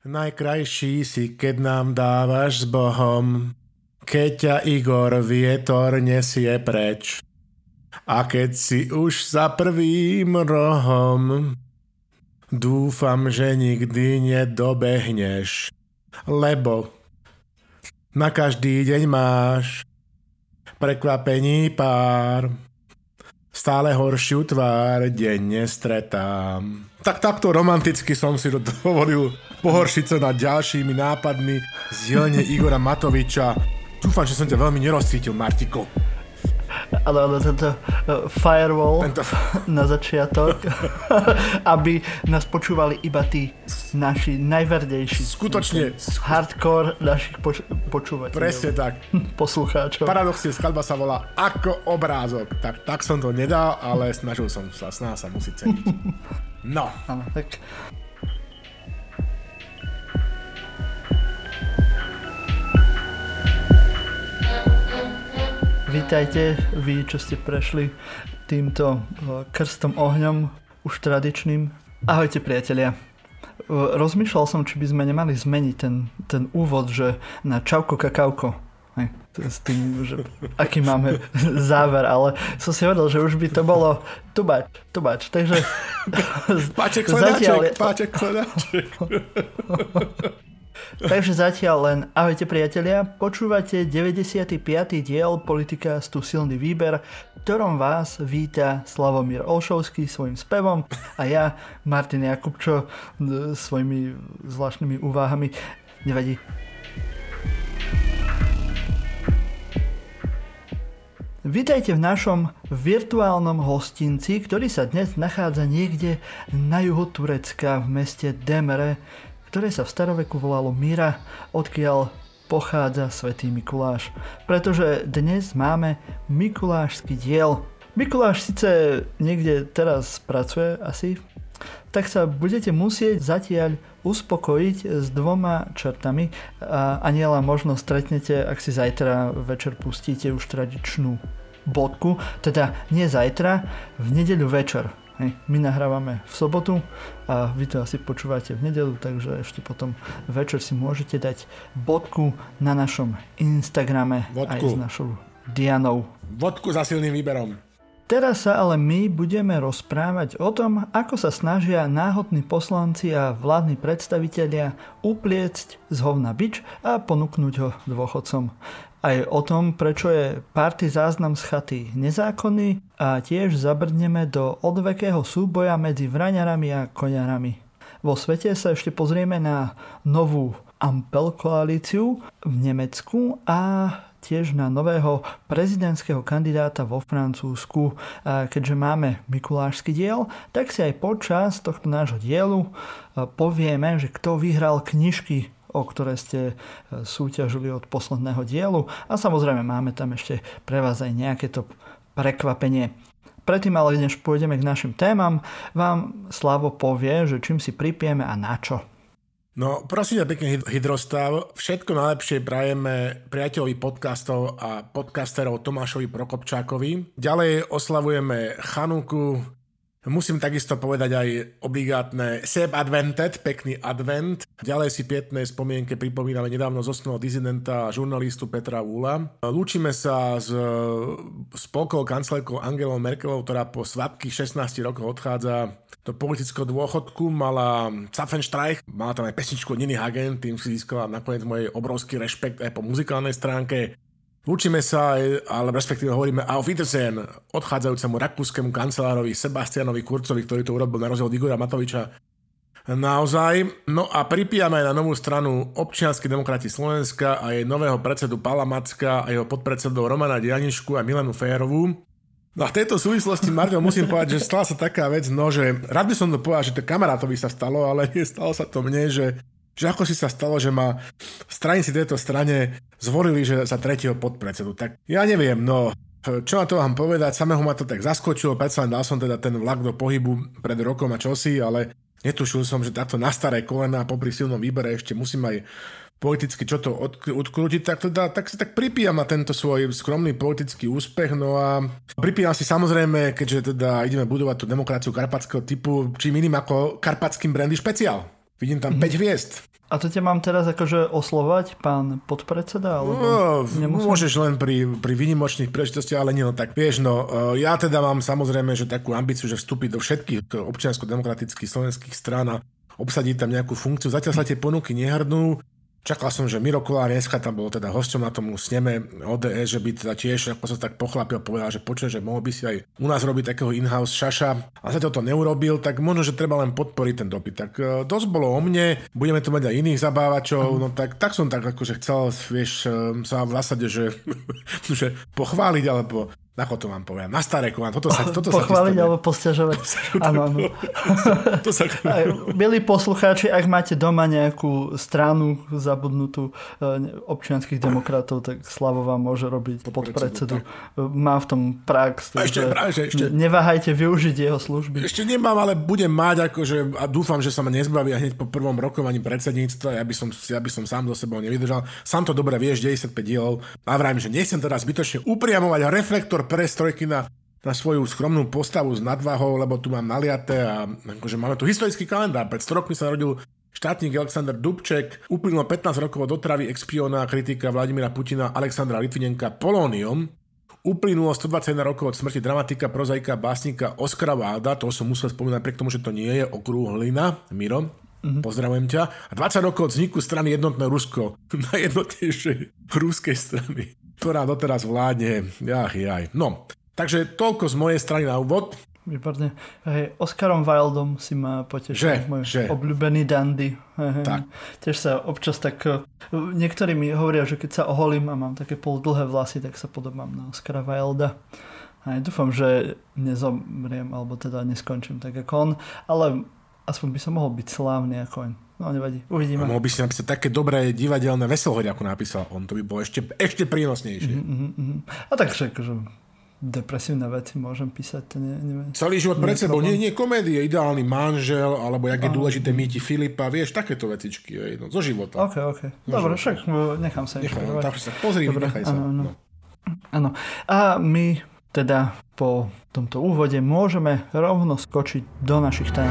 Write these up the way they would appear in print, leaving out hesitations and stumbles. Najkrajší si, keď nám dávaš s Bohom, keď ťa Igor vietor nesie preč. A keď si už za prvým rohom, dúfam, že nikdy nedobehneš, lebo na každý deň máš prekvapení pár, stále horšiu tvár denne stretám. Tak takto romanticky som si dovolil pohoršiť sa nad ďalšími nápadmi z dielne Igora Matoviča. Dúfam, že som ťa veľmi nerozcítil, Martiko. Ale tento firewall tento na začiatok, aby nás počúvali iba tí naši najverdejší. Skutočne. Hardcore našich počúvateľov. Presne tak. Poslucháčov. Paradoxne, skladba sa volá Ako obrázok. Tak som to nedal, ale snažil som sa. Snaha sa musí ceniť. No. Áno, tak. Vítajte, vy, čo ste prešli týmto krstom ohňom, už tradičným. Ahojte, priatelia. Rozmýšľal som, či by sme nemali zmeniť ten úvod, že na čauko kakauko. Hej, s tým, že aký máme záver, ale som si vedel, že už by to bolo tubač, takže Páček, sledáček. Takže zatiaľ len ahojte priatelia, počúvate 95. diel Politika tu silný výber, v ktorom vás víta Slavomír Olšovský svojím spevom a ja, Martin Jakubčo, svojimi zvláštnymi úvahami. Nevadí. Vítajte v našom virtuálnom hostinci, ktorý sa dnes nachádza niekde na juhu Turecka v meste Demre, ktoré sa v staroveku volalo Myra, odkiaľ pochádza svätý Mikuláš. Pretože dnes máme mikulášsky diel. Mikuláš síce niekde teraz pracuje asi, tak sa budete musieť zatiaľ uspokojiť s dvoma čertami. A Aniela možno stretnete, ak si zajtra večer pustíte už tradičnú bodku, teda nie zajtra, v nedeľu večer. My nahrávame v sobotu a vy to asi počúvate v nedeľu, takže ešte potom večer si môžete dať bodku na našom Instagrame vodku. Aj s našou Dianou. Bodku za silným výberom. Teraz sa ale my budeme rozprávať o tom, ako sa snažia náhodní poslanci a vládni predstavitelia upliecť z hovna bič a ponúknuť ho dôchodcom. Aj o tom, prečo je party záznam z chaty nezákonný a tiež zabrdneme do odvekého súboja medzi vraňarami a koniarami. Vo svete sa ešte pozrieme na novú Ampel koalíciu v Nemecku a tiež na nového prezidentského kandidáta vo Francúzsku. A keďže máme mikulášsky diel, tak si aj počas tohto nášho dielu povieme, že kto vyhral knižky, o ktoré ste súťažili od posledného dielu a samozrejme máme tam ešte pre vás aj nejaké to prekvapenie. Predtým ale než pôjdeme k našim témam, vám Slavo povie, že čím si pripijeme a na čo. No prosím ťa pekne hydrostav, všetko najlepšie prajeme priateľovi podcastov a podcasterov Tomášovi Prokopčákovi. Ďalej oslavujeme Chanuku. Musím takisto povedať aj obligátne Seb Advented, pekný advent. Ďalej si pietnej spomienke pripomíname nedávno zosnulého dizidenta a žurnalistu Petra Vúla. Lúčime sa s spolkovou kancelárkou Angelou Merkelovou, ktorá po svadbke 16 rokov odchádza do politického dôchodku. Mala Zapfenstreich, mala tam aj pesničku Nini Hagen, tým si získala nakoniec môj obrovský rešpekt aj po muzikálnej stránke. Lúčime sa, ale respektíve hovoríme Auf Wiedersehen odchádzajúcemu rakúskému kancelárovi Sebastianovi Kurzovi, ktorý to urobil na rozdiel od Igora Matoviča. Naozaj. No a pripíjame na novú stranu Občianski demokrati Slovenska a jej nového predsedu Pála Macka a jeho podpredsedov Rómana Dianišku a Milenu Fejerovú. No a v tejto súvislosti, Martin, musím povedať, že stala sa taká vec, no že rád by som to povedal, že to kamarátovi sa stalo, ale nestalo sa to mne, že ako si sa stalo, že ma stranici tejto strane zvolili, že za tretieho podpredsedu. Tak ja neviem, no čo na to vám povedať, samého ma to tak zaskočilo, predsa len dal som teda ten vlak do pohybu pred rokom a čosi, ale netušil som, že takto na staré kolená popri silnom výbere ešte musím aj politicky čo to odkrútiť, tak sa tak pripíjam na tento svoj skromný politický úspech, no a pripíjam si samozrejme, keďže teda ideme budovať tú demokraciu karpatského typu, čím iným ako karpatským brandy špeciál. Vidím tam 5 hviezd. A to te mám teraz akože oslovať, pán podpredseda? Alebo no, môžeš len pri výnimočných príležitostiach, ale nie no tak. Vieš, no, ja teda mám samozrejme že takú ambíciu, že vstúpiť do všetkých občiansko-demokratických slovenských strán a obsadiť tam nejakú funkciu. Zatiaľ sa tie ponuky nehrnú. Čakal som, že Miro Kúla tam bol teda hosťom na tomu sneme ODS, že by teda tiež, ako sa tak pochlapil, povedal, že počuje, že mohol by si aj u nás robiť takého in-house šaša. A zatiaľ to neurobil, tak možno, že treba len podporiť ten dopyt. Tak dosť bolo o mne, budeme tu mať aj iných zabávačov, no tak som tak akože chcel, vieš, sa v zásade, že pochváliť, alebo ako to vám poviem, na staré koná. Toto pochváliť alebo posťažovať. Áno. Milí poslucháči, ak máte doma nejakú stranu zabudnutú občianskych demokratov, tak Slavo vám môže robiť podpredsedu. Má v tom prax. Ešte. Neváhajte využiť jeho služby. Ešte nemám, ale budem mať akože, a dúfam, že sa ma nezbavia hneď po prvom rokovaní predsedníctva. Ja by som sám do sebou nevydržal. Sám to dobre vieš, 95 dielov. A vrajím, že nechcem teraz zbytočne upriamovať reflektor prestrojky na svoju skromnú postavu s nadvahou, lebo tu mám naliate a akože máme tu historický kalendár. Pred 100 rokmi sa narodil štátnik Alexander Dubček, uplynulo 15 rokov od otravy expiona kritika Vladimíra Putina Alexandra Litvinenka polónium, uplynulo 121 rokov od smrti dramatika, prozaika, básnika Oscara Wilda, to som musel spomínať napriek tomu, že to nie je okrúhlina, Miro. Mm-hmm. Pozdravujem ťa. A 20 rokov od vzniku strany Jednotné Rusko, najjednotnejšej ruskej strany, ktorá doteraz vládne. No, takže toľko z mojej strany na úvod. Výborné. Hej, Oscarom Wildom si ma potešil, môj obľúbený dandy. Tak. Tiež sa občas tak... Niektorí mi hovoria, že keď sa oholím a mám také poldlhé vlasy, tak sa podobám na Oscara Wilda. Hej, dúfam, že nezomriem, alebo teda neskončím tak ako on, ale... Aspoň by som mohol byť slávny ako on. No nevadí, uvidíme. A mohol by si napísať také dobré divadelné veselhody, ako napísal on. To by bolo ešte prínosnejšie. A tak však, že depresívne veci môžem písať. Celý život pred sebou. Nie komédie, ideálny manžel, alebo jak je dôležité mytiť Filipa. Vieš, takéto vecičky. Zo života. OK. Dobre, však nechám sa inšpirovať. Pozri, nechaj sa. Áno. A my teda po tomto úvode môžeme rovno skočiť do našich tém.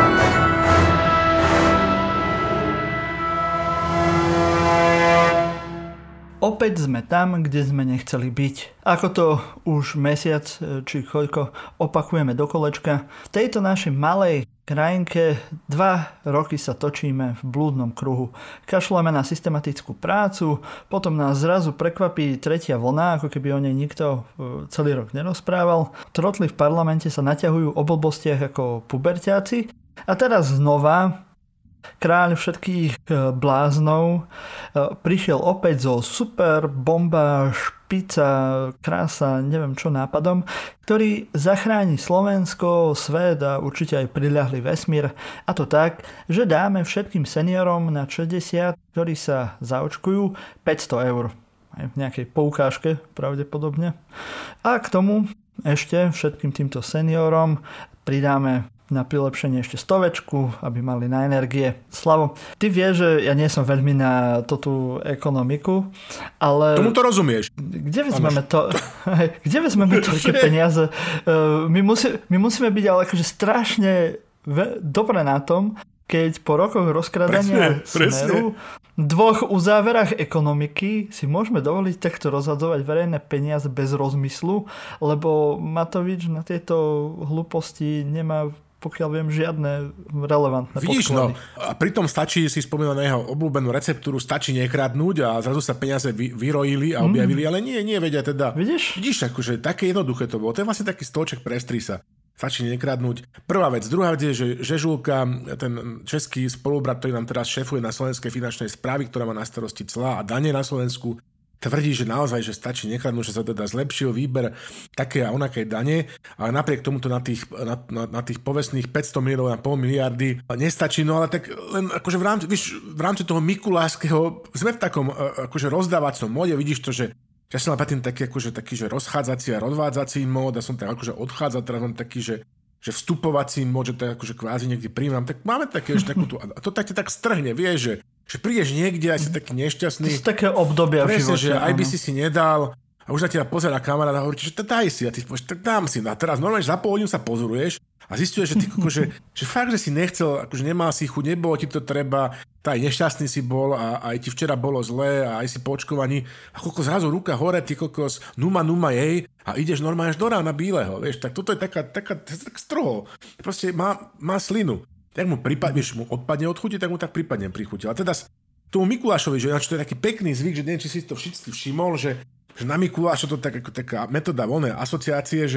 Opäť sme tam, kde sme nechceli byť. Ako to už mesiac či koľko opakujeme do kolečka, v tejto našej malej krajinke 2 roky sa točíme v blúdnom kruhu. Kašľame na systematickú prácu, potom nás zrazu prekvapí tretia vlna, ako keby o nej nikto celý rok nerozprával. Trotli v parlamente sa naťahujú o blbostiach ako puberťáci. A teraz znova... Kráľ všetkých bláznov prišiel opäť zo super bomba, špica, krása, neviem čo nápadom, ktorý zachráni Slovensko, svet a určite aj priľahlý vesmír. A to tak, že dáme všetkým seniorom na 60, ktorí sa zaočkujú, 500 eur. Aj v nejakej poukážke pravdepodobne. A k tomu ešte všetkým týmto seniorom pridáme na prilepšenie ešte 100, aby mali na energie. Slavo, ty vieš, že ja nie som veľmi na tú ekonomiku, ale... Tomu to rozumieš. Kde vezmeme toľké peniaze? My musíme byť ale akože strašne dobre na tom, keď po rokoch rozkradania Smeru v 2 uzáverách ekonomiky si môžeme dovoliť takto rozhadzovať verejné peniaze bez rozmyslu, lebo Matovič na tieto hlúposti nemá, pokiaľ viem, žiadne relevantné podklady. No, a pritom stačí, si spomínal na jeho obľúbenú receptúru, stačí nekradnúť a zrazu sa peniaze vyrojili a objavili, ale nie, vedia teda. Vidíš, akože také jednoduché to bolo. To je vlastne taký stolček prestri sa. Stačí nekradnúť. Prvá vec. Druhá vec je, že Žežulka, ten český spolubrat, ktorý nám teraz šéfuje na Slovenskej finančnej správy, ktorá má na starosti clá a dane na Slovensku, tvrdí, že naozaj, že stačí nekradnúť, že sa teda zlepšil výber také a onakej dane, ale napriek tomuto na tých povestných 500 miliónov na 0,5 miliardy nestačí, no ale tak len akože v rámci toho mikulášskeho sme v takom akože rozdávacom móde, vidíš to, že ja som mal predtým taký, že rozchádzací a rozvádzací mód, a som tak akože odchádzal, teraz mám taký, že vstupovací mód, že tak akože kvázi niekde príjmam, tak máme také, že takúto, a to tak te tak strhne, vieš, že prídeš niekde a si taký nešťastný. To sú také obdobia v živote. Že aj by si nedal, A už na teba pozerá kamarát a hovorí, že daj si, a ty povieš, tak dám si. A teraz normálne, že za pol hodinu sa pozoruješ a zistíš, že ty že fakt, že si nechcel, akože nemal si chuť, nebolo ti to treba, taj nešťastný si bol a aj ti včera bolo zlé a aj si po očkovaní a zrazu ruka hore, ty kokos, numa jej a ideš normálne až do rána bíleho, vieš, tak toto je taká stroho, proste má slinu. Tak mu prípadneš, mu odpadne od chuti, tak mu tak prípadne pri chuti. A teda tomu Mikulášovi, že to je taký pekný zvyk, že neviem, či si to všetci všimol, že na Mikuláša to tak, ako taká metoda voľné asociácie,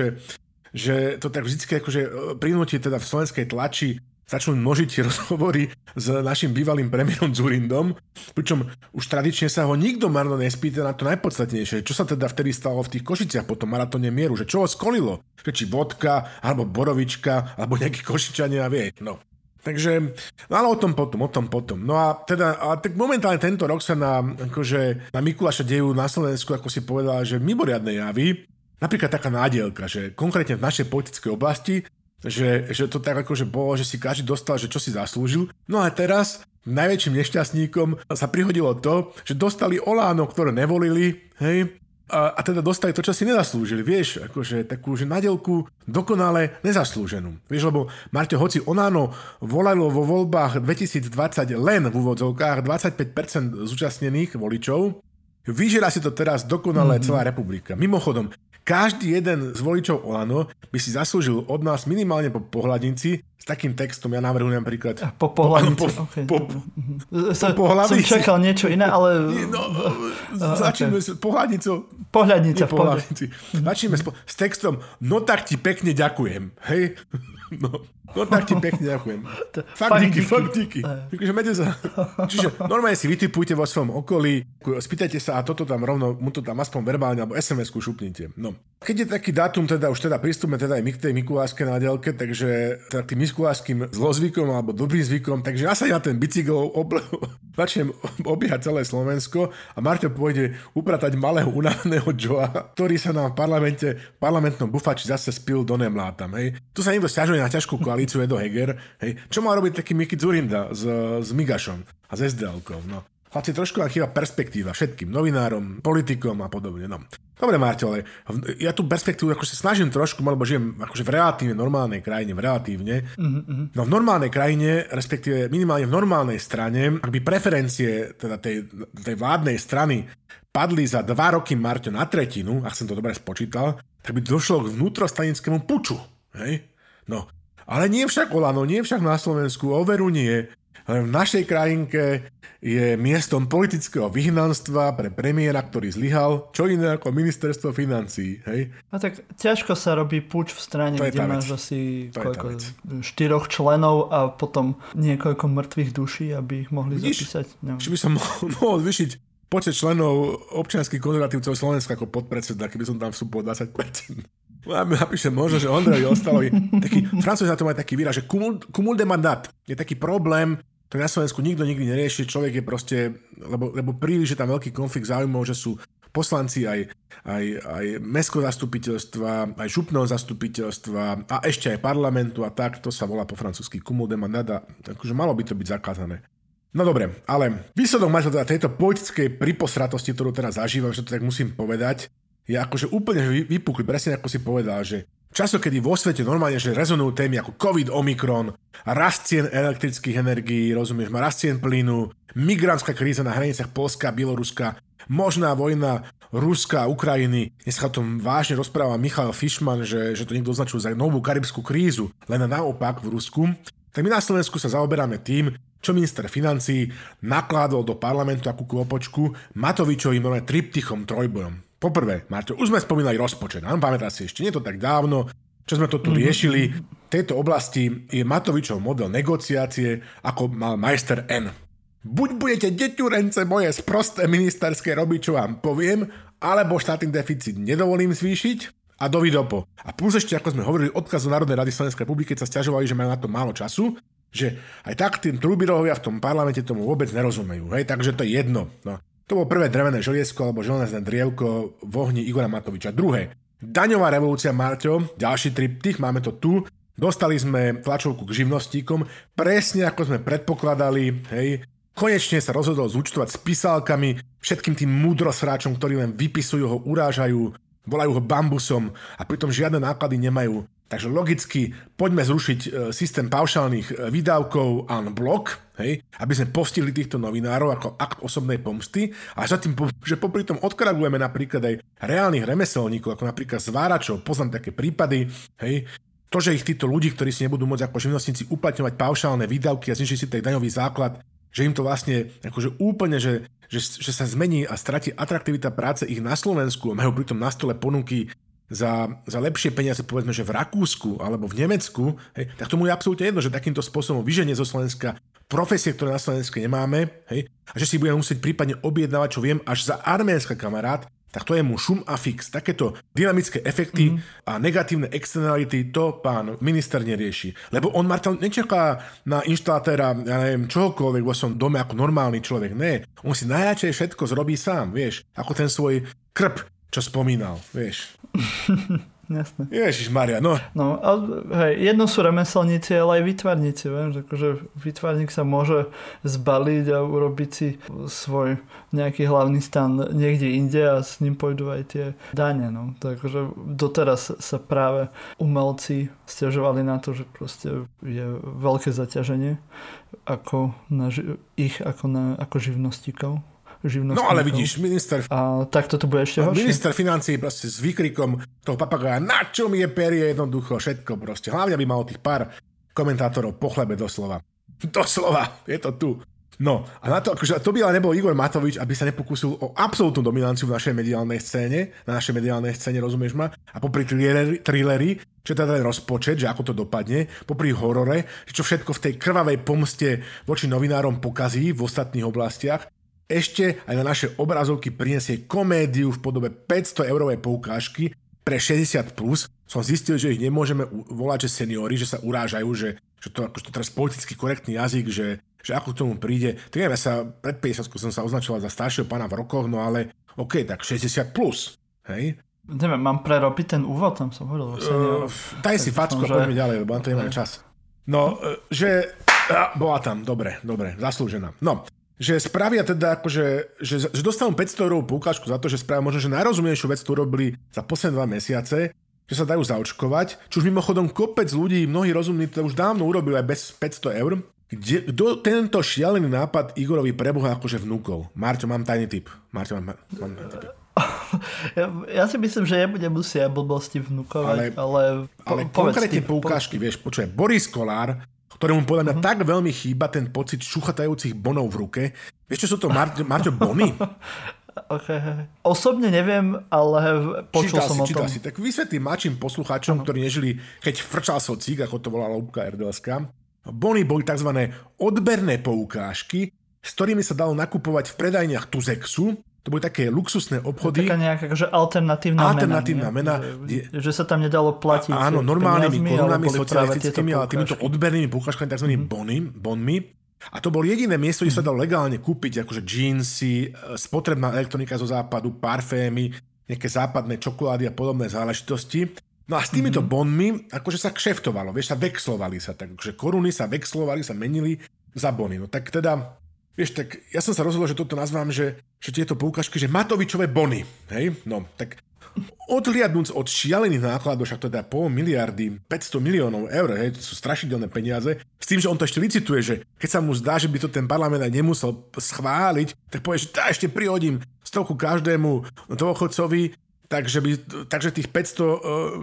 že to tak vždycky akože prinúti teda v slovenskej tlači začnú množiť rozhovory s našim bývalým premiérom Dzurindom, pričom už tradične sa ho nikto marno nespýta na to najpodstatnejšie, čo sa teda vtedy stalo v tých Košiciach po tom maratóne mieru, že čo ho skolilo, že či vodka, alebo borovička, alebo nejaký Košičania, vieš, no. Takže, no ale o tom potom. No a teda, a tak momentálne tento rok sa na Mikuláša dejú na Slovensku, ako si povedala, že mimoriadne javy, napríklad taká nádielka, že konkrétne v našej politickej oblasti, že to tak akože bolo, že si každý dostal, že čo si zaslúžil. No a teraz najväčším nešťastníkom sa prihodilo to, že dostali Oláno, ktoré nevolili, hej, a teda dostali to, čo si nezaslúžili, vieš, akože takú, že nádielku dokonale nezaslúženú. Vieš, lebo Marťo, hoci Oláno volalo vo voľbách 2020 len v úvodzovkách 25% zúčastnených voličov, vyžiera si to teraz dokonale celá republika. Mimochodom, každý jeden z voličov Oláno by si zaslúžil od nás minimálne po pohľadnici s takým textom, ja navrhujem napríklad... Po pohľadnici, okej. Som čakal niečo iné, ale... Začneme s pohľadnicou. Pohľadnica. Začneme s textom, no tak ti pekne ďakujem. Hej? No tak ti pekne ďakujem. Fakt díky. Čiže normálne si vytipujte vo svojom okolí, spýtajte sa a toto tam rovno, mu to tam aspoň verbálne, alebo SMS-ku šupnite. No. Keď je taký dátum, teda už teda pristúpme teda aj my k tej mikulášskej nádielke, takže teda k tým mikulášským zlozvykom alebo dobrým zvykom, takže nasadím na ten bicykel, začnem obiehať celé Slovensko a Marťo pôjde upratať malého unaveného Joa, ktorý sa nám v parlamentnom bufači zase spil do nemlátam, hej. Tu sa niekto sťažuje na ťažkú koalíciu Edo Heger, hej. Čo má robiť taký Miky Dzurinda s Migašom a s SDL-kou, no. Chlapci, trošku vám chýba perspektíva všetkým novinárom, politikom a podobne. No. Dobre, Marťo, ale ja tú perspektívu akože snažím trošku, lebo žijem akože v relatívne normálnej krajine, No v normálnej krajine, respektíve minimálne v normálnej strane, ak by preferencie teda tej vládnej strany padli za 2 roky, Marťo, na tretinu, ak som to dobre spočítal, tak by došlo k vnútrostranickému puču. Hej? No, ale nie však Olano, nie však na Slovensku, overu nie. Ale v našej krajinke je miestom politického vyhnanstva pre premiéra, ktorý zlyhal, čo iné ako ministerstvo financií, hej? A tak ťažko sa robí púč v strane, kde máš asi 4 členov a potom niekoľko mŕtvych duší, aby ich mohli zapísať. Či by som mohol zvyšiť počet členov občianskych konzervatívcov Slovenska ako podpredseda, keby som tam vstúpol 20%. Napíšem možno, že Ondrej Ostalovi. Francúzi na to majú taký výraz, že cumul de mandat je taký problém, ktorý na Slovensku nikto nikdy nerieši. Človek je proste, lebo príliš je tam veľký konflikt záujmov, že sú poslanci aj mestského zastupiteľstva, aj župného zastupiteľstva a ešte aj parlamentu a tak. To sa volá po francúzsky cumul de mandat a takže malo by to byť zakázané. No dobre, ale výsledok máš teda tejto politickej priposratosti, ktorú teraz zažívam, že to tak musím povedať, je akože úplne vypukli, presne ako si povedal, že často, kedy vo svete normálne, že rezonujú témy ako COVID, Omikron, rast cien elektrických energií, rozumieš ma, rast cien plynu, migrantská kríza na hranicách Poľska, Bieloruska, možná vojna Ruska a Ukrajiny. Dnes sa o tom vážne rozpráva Michal Fischmann, že to niekto označil za novú karibskú krízu, len naopak v Rusku. Tak my na Slovensku sa zaoberáme tým, čo minister financií nakládol do parlamentu akú klopočku Matovičovým triptychom trojbojom. Poprvé, Marťo, už sme spomínali rozpočet. Áno, pamätáš si ešte, nie to tak dávno, čo sme to tu riešili. V tejto oblasti je Matovičov model negociácie, ako mal majster N. Buď budete deťurence moje sprosté ministerské robiť, čo vám poviem, alebo štátny deficit nedovolím zvýšiť, a dovidopo. A plus ešte, ako sme hovorili, odkaz do Národnej rady Slovenskej republiky, keď sa sťažovali, že majú na to málo času, že aj tak tým Trúbirovia v tom parlamente tomu vôbec nerozumejú. Hej, takže to je jedno. No. To bolo prvé drevené želiesko alebo železné drievko v ohni Igora Matoviča. Druhé, daňová revolúcia, Marťo, ďalší triptych, máme to tu. Dostali sme tlačovku k živnostníkom, presne ako sme predpokladali, hej, Konečne sa rozhodol zúčtovať s pisálkami, všetkým tým múdrosráčom, ktorí len vypisujú ho, urážajú, volajú ho bambusom a pritom žiadne náklady nemajú. Takže logicky poďme zrušiť systém paušálnych výdavkov en bloc, hej, aby sme postihli týchto novinárov ako akt osobnej pomsty a za tým, že popri tom odkradujeme napríklad aj reálnych remeselníkov, ako napríklad zváračov, poznám také prípady, hej. To, že ich títo ľudí, ktorí si nebudú môcť ako živnostníci uplatňovať paušálne výdavky a zniží si tak daňový základ, že im to vlastne akože úplne, že sa zmení a stratí atraktivita práce ich na Slovensku a majú pritom na stole ponuky za lepšie peniaze, povedzme, že v Rakúsku alebo v Nemecku, hej, tak tomu je absolútne jedno, že takýmto spôsobom vyženie zo Slovenska profesie, ktoré na Slovensku nemáme, hej, a že si budeme musieť prípadne objednávať, čo viem, až za Arménska, kamarát, tak to je mu šum a fix. Takéto dynamické efekty a negatívne externality to pán minister nerieši. Lebo on, Martin, nečaká na inštalatéra, ja neviem, čohokoľvek vo svojom dome ako normálny človek. Ne, on si najradšej všetko zrobí sám, vieš, ako ten svoj krp, čo spomínal, vieš. Jasné. Ježišmaria, no. No, ale hej, jedno sú remeselníci, ale aj výtvarníci, viem, že akože výtvarník sa môže zbaliť a urobiť si svoj nejaký hlavný stan niekde inde a s ním pôjdu aj tie dane, no. Takže doteraz sa práve umelci sťažovali na to, že proste je veľké zaťaženie ako na ako živnostníkov. No ale vidíš, minister... A tak toto bude ešte horšie. Minister financií proste s výkrikom toho papagája, na čo mi je perie, jednoducho všetko proste. Hlavne by malo tých pár komentátorov po chlebe doslova. Doslova, je to tu. No a na to, akože to by ale nebol Igor Matovič, aby sa nepokúsil o absolútnu dominanciu v našej mediálnej scéne, na našej mediálnej scéne, rozumieš ma? A popri thrillery, čo teda ten rozpočet, že ako to dopadne, popri horore, čo všetko v tej krvavej pomste voči novinárom pokazí v ostatných oblastiach, ešte aj na naše obrazovky prinesie komédiu v podobe 500-eurovej poukážky pre 60+. Som zistil, že ich nemôžeme volať, že seniori, že sa urážajú, že to akože teraz politicky korektný jazyk, že ako k tomu príde. Tak ja sa pred 50 som sa označoval za staršieho pána v rokoch, no ale OK, tak 60+. Hej? Neviem, mám prerobiť ten úvod, tam som hovoril o senioroch. Daj si facko, poďme ďalej, lebo na to nemáme čas. No, že... bola tam, dobre, zaslúžená. No. Že spravia teda akože, že dostanú 500 € poukážku za to, že spravia možno, že najrozumnejšiu vec, ktorú robili za posledné 2 mesiace, že sa dajú zaočkovať, čo už mimochodom kopec ľudí, mnohí rozumní to už dávno urobili aj bez 500 €, kto tento šialený nápad Igorovi preboha akože vnúkol. Marťo, mám tajný tip. Ja si myslím, že nebude musia blbosti vnúkovať, ale konkrétne poukážky, vieš, počujem, Boris Kolár, ktorému podľa mňa tak veľmi chýba ten pocit šuchatajúcich bonov v ruke. Vieš, čo sú to, Marťo, bony? Okay. Osobne neviem, ale počul čítal som o tom. Čítal si, tak vysvetlím mačím poslucháčom, ktorí nežili, keď frčal socík, ako to volala Lúbka RDLská. Bony boli tzv. Odberné poukážky, s ktorými sa dalo nakupovať v predajniach Tuzexu. To boli také luxusné obchody. To je taká nejaká alternatívna mena. Že sa tam nedalo platiť. Áno, normálnymi korunami socialistickými, ale týmito odbernými poukážkami, tzv. Bonmi. A to bol jediné miesto, kde sa dalo legálne kúpiť akože džínsy, spotrebná elektronika zo západu, parfémy, nejaké západné čokolády a podobné záležitosti. No a s týmito bonmi akože sa kšeftovalo, vieš, sa vexlovali sa. Takže koruny sa vexlovali, sa menili za bony. No tak teda... Vieš, tak ja som sa rozhodol, že toto nazvám, že tieto poukážky, že Matovičové bony. Hej? No, tak odhliadnúc od šialených nákladov, však to je teda 500 miliónov eur, hej, to sú strašidelné peniaze, s tým, že on to ešte licituje, že keď sa mu zdá, že by to ten parlament aj nemusel schváliť, tak povie, že ešte prihodím stovku každému dôchodcovi, takže tých 500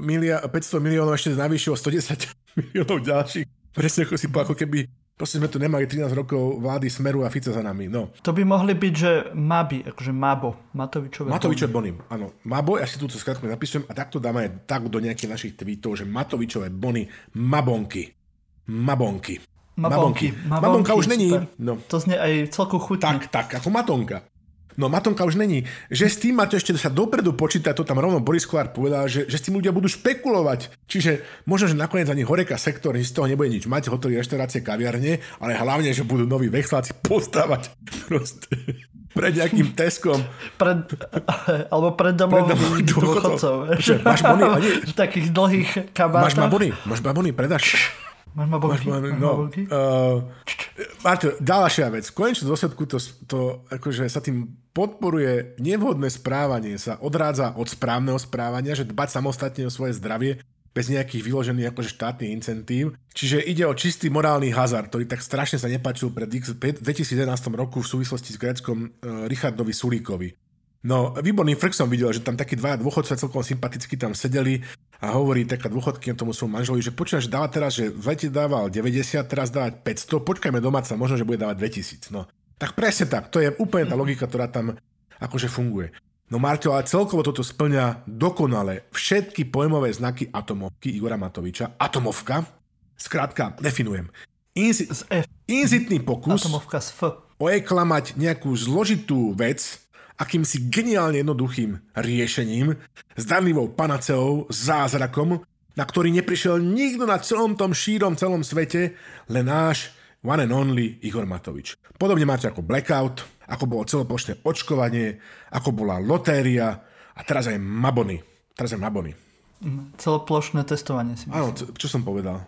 miliónov ešte navýšilo 110 miliónov ďalších. Presne ako si povedal, ako keby... Proste sme tu nemali 13 rokov vlády Smeru a Fica za nami, no. To by mohli byť, že Mabi, akože Mabo, Matovičové bony. Áno, Mabo, ja si túto skratku zapisujem a takto dáme tak do nejakých našich tweetov, že Matovičové bony, Mabonky. Mabonka už není. No. To znie aj celkom chutne. Tak, ako Matonka. No Matonka už není. Že s tým máte ešte sa dopredu počítať, to tam rovno Boris Kolár povedal, že s tým ľudia budú špekulovať. Čiže možno, že nakoniec ani HoReCa sektor, z toho nebude nič mať, hotely, reštaurácie, kaviarne, ale hlavne, že budú noví vechláci postávať proste pred nejakým Teskom. Alebo pred domovým dôchodcov. Máš bony? Ani? V takých dlhých kabátach. Máš babony, predáš. Máš ma bolky? Martin, ďalšia vec. V konečnom dôsledku to akože sa tým podporuje nevhodné správanie, sa odrádza od správneho správania, že dbať samostatne o svoje zdravie bez nejakých vyložených akože štátnych incentív. Čiže ide o čistý morálny hazard, ktorý tak strašne sa nepáčil pred 2011 roku v súvislosti s gréckom Richardovi Sulíkovi. No, výborný frik som videl, že tam takí dva dôchodcovia celkom sympaticky tam sedeli a hovorí taká dôchodkyňa tomu svojmu manželovi, že počúva, že dáva teraz, že v lete dával 90, teraz dávať 500, počkajme domáca, možno, že bude dávať 2000. No, tak presne tak, to je úplne tá logika, ktorá tam akože funguje. No Marťo, ale celkovo toto splňa dokonale všetky pojmové znaky atomovky Igora Matoviča. Atomovka, skrátka, definujem. Inzitný pokus o eklamať nejakú zložitú vec akýmsi geniálne jednoduchým riešením, zdanlivou panaceou, zázrakom, na ktorý neprišiel nikto na celom tom šírom celom svete, len náš one and only Igor Matovič. Podobne máte ako blackout, ako bolo celoplošné očkovanie, ako bola lotéria a teraz aj mabony. Celoplošné testovanie si myslím. Áno, čo som povedal?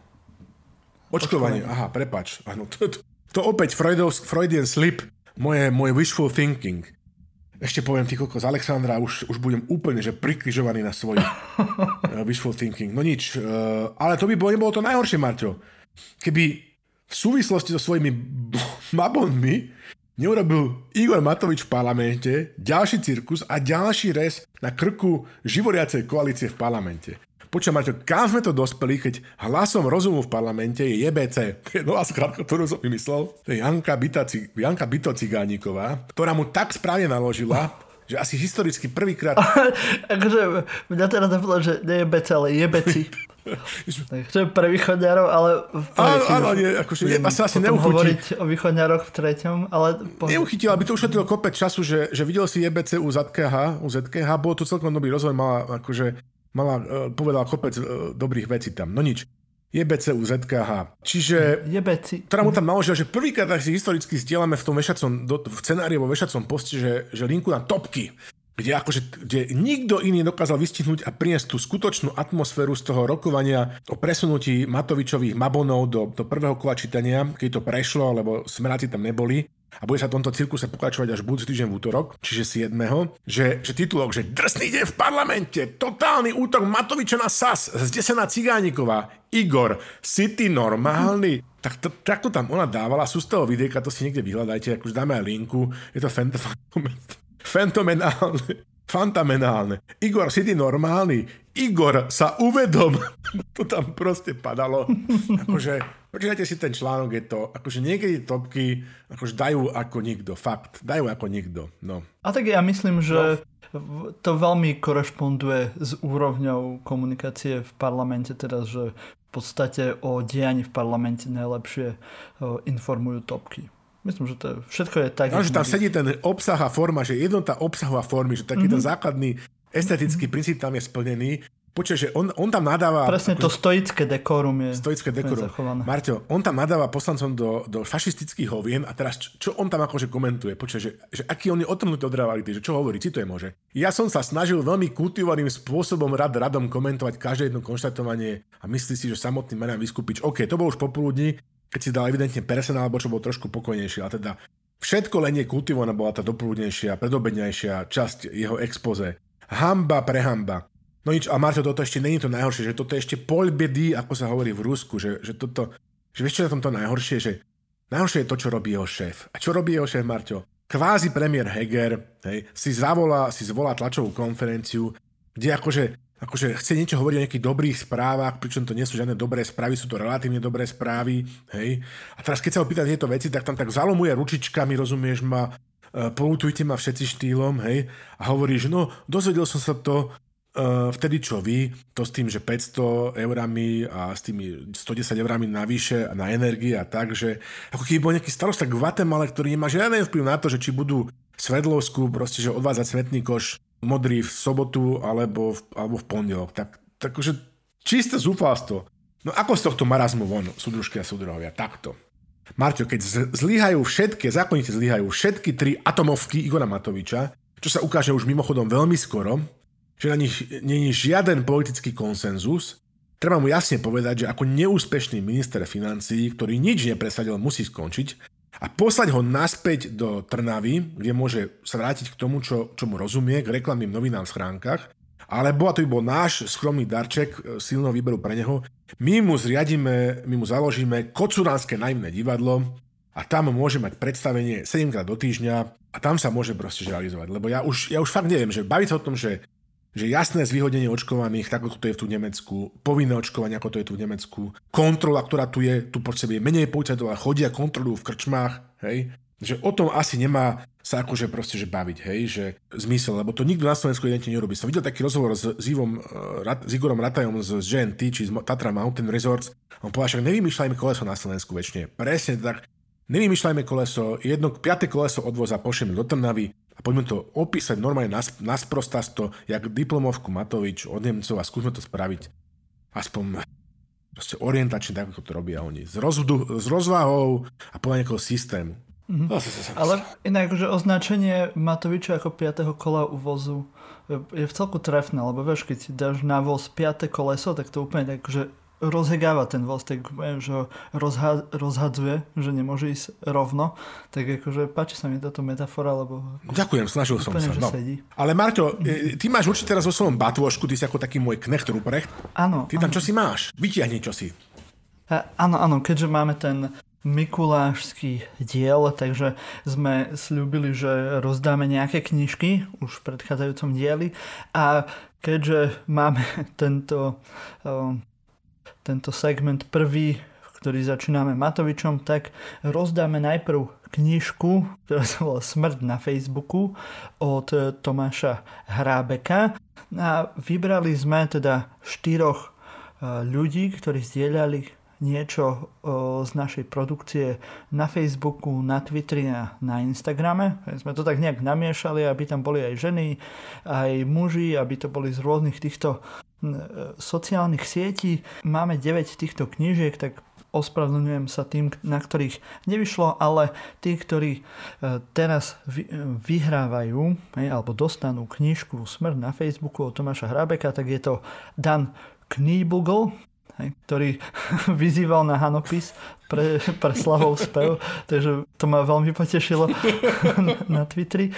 Očkovanie. Aha, prepáč. Áno, to opäť Freudian slip, moje wishful thinking. Ešte poviem ty koľko z Alexandra, už budem úplne že prikrižovaný na svoj wishful thinking. No nič, ale to by nebolo to najhoršie, Marťo. Keby v súvislosti so svojimi mabonmi neurobil Igor Matovič v parlamente ďalší cirkus a ďalší rez na krku živoriacej koalície v parlamente. Počujem, Marťo, kam sme to dospeli, keď hlasom rozumu v parlamente je JBC. No a skrátka, ktorú som vymyslel, to je Janka Cigániková, ktorá mu tak správne naložila, že asi historicky prvýkrát... Takže mňa teraz napadlo, že nie JBC, ale jebeci. Takže pre východňárov, ale... Áno, akože jeba sa asi neuchytí. Hovoriť o východňároch v treťom, ale... Neuchytil, aby to ušetrilo kopec času, že videl si JBC u ZKH, bolo to celkom dobrý rozvoj, povedala kopec dobrých vecí tam. No nič. JBC u ZKH. Čiže... Jebeci. Ktorá mu tam naložila, že prvýkrát si historicky zdieľame v tom v scenáriu vo vešacom poste, že linku na topky. Kde nikto iný dokázal vystihnúť a priniesť tú skutočnú atmosféru z toho rokovania o presunutí Matovičových mabonov do prvého kola čítania, keď to prešlo, lebo smeráci tam neboli a bude sa v tomto cirkuse pokračovať až budúci týždeň v útorok, čiže 7. Že titulok, že drsný deň v parlamente, totálny útok Matoviča na SAS, zdesená Cigániková, Igor, si ty normálny? Tak to tam ona dávala, sú z toho videjka, to si niekde vyhľadajte, ak už dáme aj linku, je to fenomenálne. Igor, si ty normálny? Igor, sa uvedom. To tam proste padalo. Počítajte si ten článok, je to, niekedy topky dajú ako nikto, fakt. Dajú ako nikto, no. A tak ja myslím, že to veľmi korešponduje s úrovňou komunikácie v parlamente teraz, že v podstate o dianí v parlamente najlepšie informujú topky. Myslím, že to všetko je tak... No, že tam sedí ten obsah a forma, že jednota obsahu a formy, že taký ten základný estetický princíp tam je splnený. Počuť, že on tam nadáva... Presne to stoické dekorum je... Stoické dekorum. Marťo, on tam nadáva poslancom do fašistických hovien a teraz čo on tam komentuje? Počuť, že aký on je otrhnutý od reality, že čo hovorí, cituje môže. Ja som sa snažil veľmi kultivovaným spôsobom radom komentovať každé jedno konštatovanie a myslí si, že samotný Marian Viskupič. OK, to bol už popoludní, keď si dal evidentne personál, alebo čo bol trošku pokojnejší. A teda všetko len je kultivovaná bola tá doplúdnejšia, predobednejšia časť jeho expoze. Hamba pre hamba. No nič, a Marto, toto ešte není to najhoršie, že toto je ešte polbedy, ako sa hovorí v Rusku, že toto, že vieš čo je na tomto najhoršie, že najhoršie je to, čo robí jeho šéf. A čo robí jeho šéf, Marto? Kvázi premiér Heger, hej, si zvolá tlačovú konferenciu, kde chce niečo hovoriť o nejakých dobrých správach, pričom to nie sú žiadne dobré správy, sú to relatívne dobré správy, hej. A teraz keď sa ho pýta tieto veci, tak tam tak zalomuje ručičkami, rozumieš ma, polutujte ma všetci štýlom, hej. A hovorí, že no, dozvedel som sa to vtedy, čo vy, to s tým, že 500 eurami a s tými 110 eurami navyše na energie a tak, že ako keby bol nejaký starosta Guatemala, ktorý nemá žiadny vplyv na to, že či budú Svedlovsku proste, že odvádzať smetný koš modrý v sobotu alebo v pondelok. Takže čisté zúfalstvo. No ako z tohto marazmu von, súdružky a súdruhovia? Takto. Marťo, keď zákonite zlyhajú všetky tri atomovky Igora Matoviča, čo sa ukáže už mimochodom veľmi skoro, že na nich nie je žiaden politický konsenzus, Treba mu jasne povedať, že ako neúspešný minister financií, ktorý nič nepresadil, musí skončiť a poslať ho naspäť do Trnavy, kde môže sa vrátiť k tomu, čo mu rozumie, k reklamným novinám v schránkach, alebo, a to by bol náš skromný darček silného výberu pre neho, my mu založíme kocuránske naivné divadlo a tam môže mať predstavenie 7-krát do týždňa a tam sa môže proste realizovať. Lebo ja už fakt neviem, že baviť sa o tom, že jasné zvýhodnenie očkovaných, tak ako to je tu v Nemecku, povinné očkovanie, ako to je tu v Nemecku, kontrola, ktorá tu je, tu pod sebe je menej policajtov a chodia, kontrolujú v krčmách, hej, že o tom asi nemá sa akože proste že baviť, hej, že zmysel, lebo to nikto na Slovensku evidentne nerobí. Som videl taký rozhovor s Igorom Ratajom z GNT, či z Tatra Mountain Resorts, on povedal, však nevymýšľajme koleso na Slovensku väčšine. Presne tak, nevymýšľajme koleso, piate koleso odvoza pošleme do Trnavy, a poďme to opísať normálne na sprostasto, jak diplomovku Matovič od Nemcov a skúsme to spraviť aspoň proste orientačne tak, ako to robia oni. S rozvahou a podľa nejakého systému. Mm-hmm. Ale inak, že označenie Matoviča ako 5. kola u vozu je vcelku trefné, lebo vieš, keď si dáš na voz 5. koleso, tak to úplne tak, že rozhegáva ten voz, tak že ho rozhadzuje, že nemôže ísť rovno, tak akože páči sa mi táto metafora, lebo... Ďakujem, snažil som sa. No. Ale Marťo, ty máš určite teraz vo svojom batôžku, ty si ako taký môj knecht Ruprecht. Áno. Ty tam čo si máš? Vytiahni čo si. Áno, keďže máme ten mikulášsky diel, takže sme sľúbili, že rozdáme nejaké knižky už v predchádzajúcom dieli a keďže máme tento segment prvý, ktorý začíname Matovičom, tak rozdáme najprv knižku, ktorá sa volá Smrť na Facebooku od Tomáša Hrábeka a vybrali sme teda 4 ľudí, ktorí zdieľali niečo z našej produkcie na Facebooku, na Twitteri a na Instagrame. Sme to tak nejak namiešali, aby tam boli aj ženy, aj muži, aby to boli z rôznych týchto sociálnych sietí. Máme 9 týchto knížiek, tak ospravedlňujem sa tým, na ktorých nevyšlo, ale tí, ktorí teraz vyhrávajú alebo dostanú knižku Smrť na Facebooku od Tomáša Hrábeka, tak je to Dan Kniebügl, ktorý vyzýval na hanopis pre Slavov spev, takže to ma veľmi potešilo na Twitteri.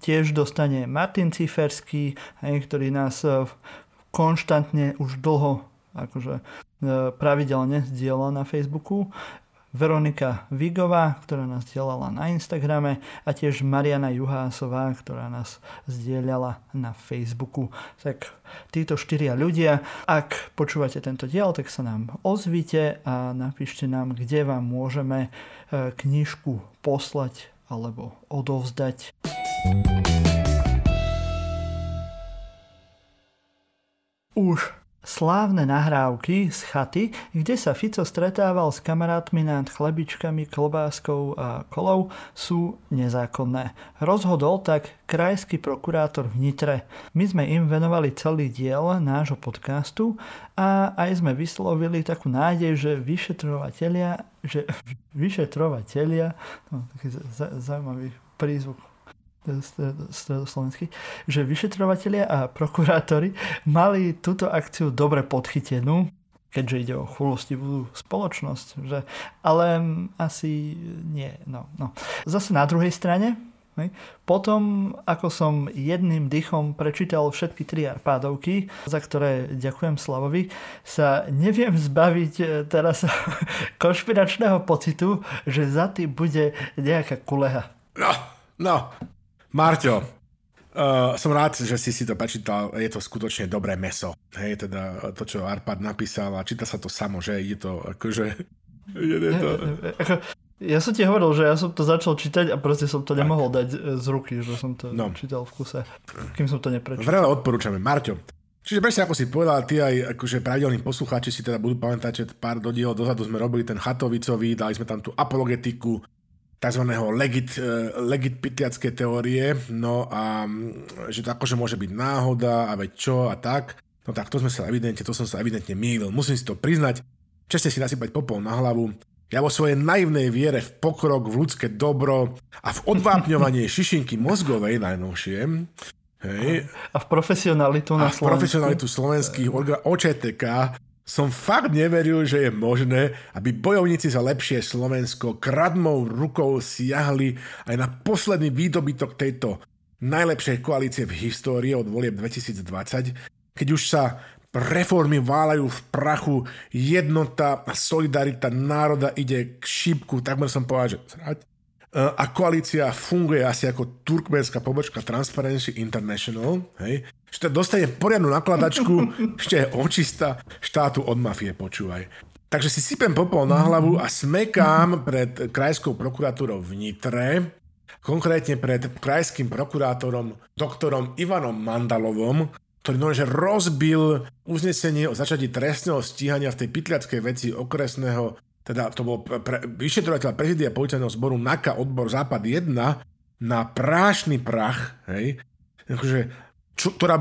Tiež dostane Martin Ciferský, ktorý nás konštantne už dlho akože pravidelne zdieľa na Facebooku, Veronika Vigová, ktorá nás zdieľala na Instagrame a tiež Mariana Juhásová, ktorá nás zdieľala na Facebooku. Tak títo 4 ľudia, ak počúvate tento diel, tak sa nám ozvite a napíšte nám, kde vám môžeme knižku poslať alebo odovzdať. Už slávne nahrávky z chaty, kde sa Fico stretával s kamarátmi nad chlebičkami, klobáskou a kolou, sú nezákonné. Rozhodol tak krajský prokurátor v Nitre. My sme im venovali celý diel nášho podcastu a aj sme vyslovili takú nádej, že vyšetrovatelia, no, taký zaujímavý prízvuk stredoslovenský, že vyšetrovatelia a prokurátori mali túto akciu dobre podchytenú, keďže ide o chulostivú spoločnosť, že, ale asi nie. No. Zase na druhej strane, potom ako som jedným dychom prečítal všetky 3 arpádovky, za ktoré ďakujem Slavovi, sa neviem zbaviť teraz konšpiračného pocitu, že za tým bude nejaká kuleha. No. Marťo, som rád, že si to prečítal, je to skutočne dobré meso. Hej, teda to, čo Arpad napísal a číta sa to samo, že je to akože... Ja som ti hovoril, že ja som to začal čítať a proste som to nemohol dať z ruky, že som to čítal v kuse, kým som to neprečítal. Veľa odporúčame. Marťo, čiže presne ako si povedal, ty aj akože pravidelní poslucháči si teda budú pamätať, že pár dodielov dozadu sme robili ten Chatovicový, dali sme tam tú apologetiku, takzvaného legit pitliacké teórie, no a že to akože môže byť náhoda a veď čo a tak, no tak to som sa evidentne mýlil, musím si to priznať, čestne si nasypať popol na hlavu. Ja vo svojej naivnej viere v pokrok, v ľudské dobro a v odvápňovanie šišinky mozgovej najnovšie, Hej. A v profesionalitu na Slovensku. A v profesionalitu slovenských OČTK som fakt neveril, že je možné, aby bojovníci za lepšie Slovensko kradmou rukou siahli aj na posledný výdobytok tejto najlepšej koalície v histórii od volieb 2020, keď už sa reformy váľajú v prachu, jednota a solidarita národa ide k šípku, takmer som povedal, že srať. A koalícia funguje asi ako turkmenská pobočka Transparency International, hej? Že dostane poriadnu nakladačku, ešte je očista štátu od mafie, počúvaj. Takže si sypem popol na hlavu a smekám pred krajskou prokuratúrou v Nitre, konkrétne pred krajským prokurátorom doktorom Ivanom Mandalovom, ktorý nože rozbil uznesenie o začatí trestného stíhania v tej pytliackej veci okresného, teda to bol vyšetrovateľ prezidia policajného zboru NAKA odbor Západ 1 na prášny prach, hej, akože,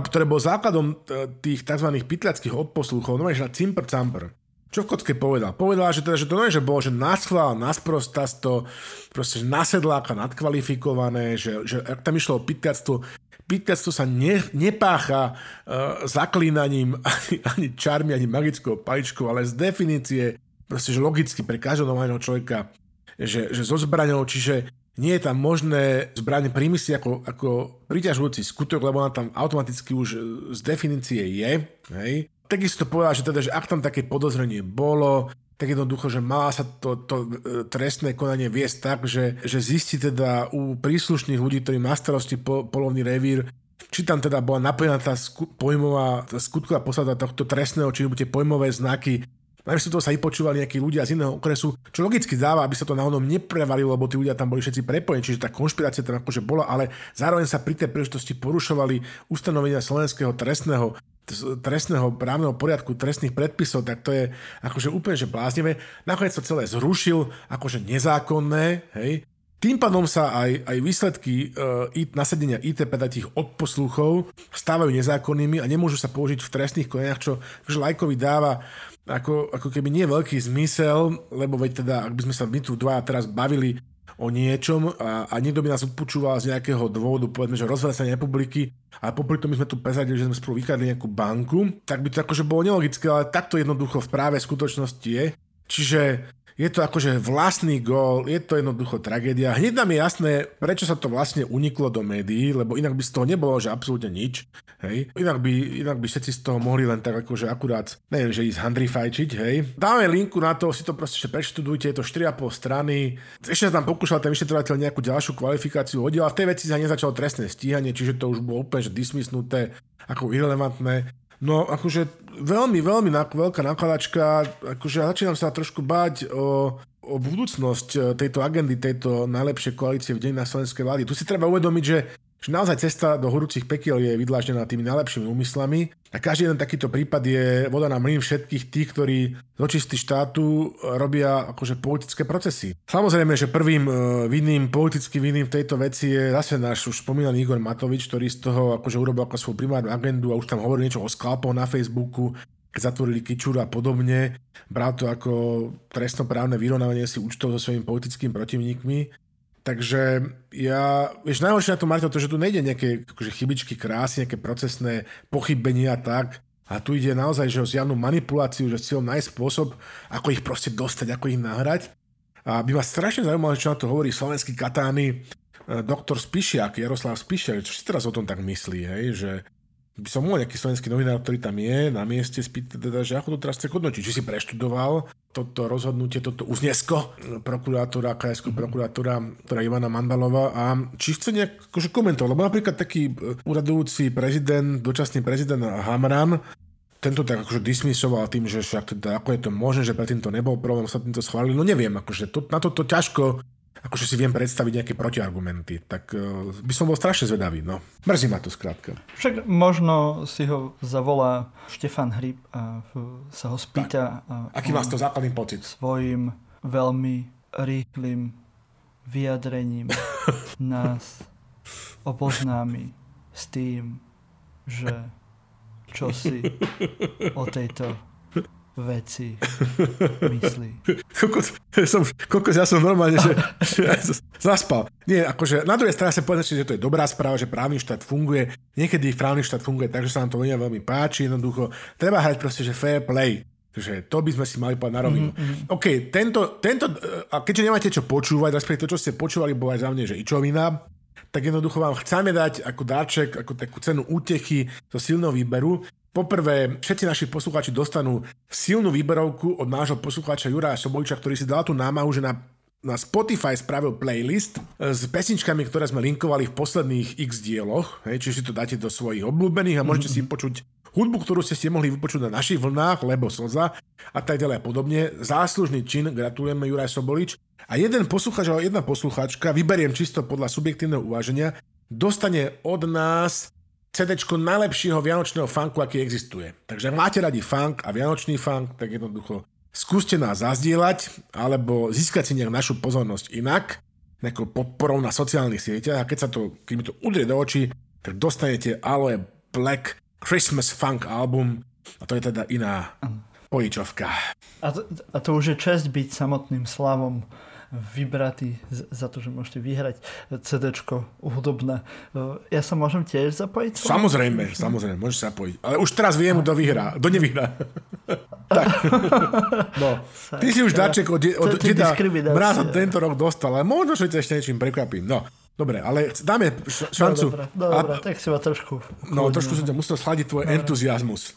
ktoré bol základom tých tzv. Pytliackých odposluchov, no ježa cimpr-campr. Čo v kocke povedal? Povedala, že, teda, že to nie, že bolo, že naschvál, nasprostasto, proste nasedláka, nadkvalifikované, že tam išlo o pytliactvo. Pytliactvo sa nepácha zaklínaním ani čarmi, ani magickou paličkou, ale z definície, proste, že logicky pre každého normálneho človeka, že so zbraňou, čiže nie je tam možné zbraň prímysli ako priťažujúci skutok, lebo ona tam automaticky už z definície je. Hej. Takisto povedal, že, teda, že ak tam také podozrenie bolo, tak jednoducho, že má sa to trestné konanie viesť tak, že zistí teda u príslušných ľudí, ktorí má starosti polovný revír, či tam teda bola naplnená tá pojmová, tá skutková podstata tohto trestného, či tie pojmové znaky. Namiesto toho sa vypočúvali nejakí ľudia z iného okresu, čo logicky dáva, aby sa to náhodou neprevalilo, lebo tí ľudia tam boli všetci prepojení, čiže tá konšpirácia tam akože bola, ale zároveň sa pri tej príležitosti porušovali ustanovenia slovenského trestného právneho poriadku, trestných predpisov, tak to je akože úplne že bláznivé. Nakoniec to celé zrušil, akože nezákonné, hej. Tým pádom sa aj výsledky nasadenia IT pedatých odposluchov stávajú nezákonnými a nemôžu sa použiť v trestných konaniach, čo lajkovi dáva ako keby nie veľký zmysel, lebo veď teda, ak by sme sa my tu dva teraz bavili o niečom a niekto by nás odpočúval z nejakého dôvodu, povedzme, že rozvracanie republiky a popri tom my sme tu prezradili, že sme spolu vykradli nejakú banku, tak by to akože bolo nelogické, ale takto jednoducho v práve skutočnosti je. Čiže je to akože vlastný gól, je to jednoducho tragédia. Hneď nám je jasné, prečo sa to vlastne uniklo do médií, lebo inak by z toho nebolo, že absolútne nič. Hej. Inak by všetci z toho mohli len tak akože akurát, neviem, že ísť handrifajčiť, hej. Dáme linku na to, si to proste preštudujte, je to 4,5 strany. Ešte sa tam pokúšal ten vyšetrovateľ nejakú ďalšiu kvalifikáciu hodiť, ale v tej veci sa nezačalo trestné stíhanie, čiže to už bolo úplne že dismisnuté, ako irelevantné. No akože veľmi veľká nakladačka, akože začínam sa trošku báť o budúcnosť tejto agendy, tejto najlepšej koalície v deň na slovenskej vlády. Tu si treba uvedomiť, že naozaj cesta do horúcich pekiel je vydláždená tými najlepšími úmyslami a každý jeden takýto prípad je voda na mlyn všetkých tých, ktorí z očistí štátu robia akože politické procesy. Samozrejme, že prvým politicky vinným v tejto veci je zase náš už spomínaný Igor Matovič, ktorý z toho akože urobil ako svoju primárnu agendu a už tam hovoril niečo o sklapoch na Facebooku, keď zatvorili Kičuru a podobne. Bral to ako trestnoprávne vyrovnávanie si účtov so svojimi politickými protivníkmi. Takže vieš, najhoršie na to, Marto, to, že tu nejde nejaké akože chybičky krásy, nejaké procesné pochybenia a tak. A tu ide naozaj, že o zjavnú manipuláciu, že s cieľom nájsť spôsob, ako ich proste dostať, ako ich nahrať. A by ma strašne zaujímalo, čo na to hovorí slovenský katány doktor Spišiak, Jaroslav Spišiak. Čo si teraz o tom tak myslí, hej? Že by som mohol nejaký slovenský novinár, ktorý tam je, na mieste spýtať, teda, že ako to teraz chce hodnotiť. Či si preštudoval toto rozhodnutie, toto uznesko prokurátora, krajského prokurátora, ktorá Ivana Mandalova a či chce nejak akože komentovať. Lebo napríklad taký úradujúci prezident, dočasný prezident Hamran, tento tak akože dismisoval tým, že však teda, ako je to možné, že predtým to nebol problém, sa týmto schválili. No neviem, akože na toto ťažko akože si viem predstaviť nejaké protiargumenty, tak by som bol strašne zvedavý, no. Mrzí ma to skrátka. Však možno si ho zavolá Štefan Hryb a sa ho spýta. Aký má to základný pocit? Svojim veľmi rýchlým vyjadrením nás oboznámi s tým, že čo si o tejto veci, myslí. Kokos, ja som normálne, že zaspal. Nie, akože na druhej strane sa povedať, že to je dobrá správa, že právny štát funguje. Niekedy právny štát funguje tak, že sa nám to veľmi páči, jednoducho. Treba hrať proste, že fair play. Že to by sme si mali povedať na rovinu. OK, tento, a keďže nemáte čo počúvať, respektive to, čo ste počúvali, bolo aj za mňa, že ičovina, tak jednoducho vám chceme dať ako dáček, ako takú cenu útechy zo silného výberu. Poprvé, všetci naši poslucháči dostanú silnú výberovku od nášho poslucháča Jura Soboliča, ktorý si dal tú námahu, že na Spotify spravil playlist s pesničkami, ktoré sme linkovali v posledných x dieloch. Čiže si to dáte do svojich obľúbených a môžete si počuť hudbu, ktorú ste si mohli vypočuť na našich vlnách, lebo slza a tak ďalej a podobne. Záslužný čin, gratulujeme Juraj Sobolič. A jeden poslucháč alebo jedna poslucháčka, vyberiem čisto podľa subjektívneho uváženia, dostane od nás CDčko najlepšieho vianočného funku, aký existuje. Takže máte radi funk a vianočný funk, tak jednoducho skúste nás zazdieľať alebo získať si nejak našu pozornosť inak, nejakou podporou na sociálnych sieťach a keď mi to udrie do očí, tak dostanete Aloe Black Christmas Funk album a to je teda iná pojičovka. A to už je česť byť samotným slavom vybratý za to, že môžete vyhrať CD-čko hudobné. Ja sa môžem tiež zapojiť? Samozrejme, môžeš sa zapojiť. Ale už teraz viem, kto vyhrá. Kto nevyhrá. Tak. No. Ty si už dáček od deda Mráza tento rok dostal, ale možno, že ťa ešte niečím prekvapím. No. Dobre, ale dáme šancu. Dobre, tak si ma trošku... Kľudne. No, trošku som ťa musel sladiť tvoj entuziasmus.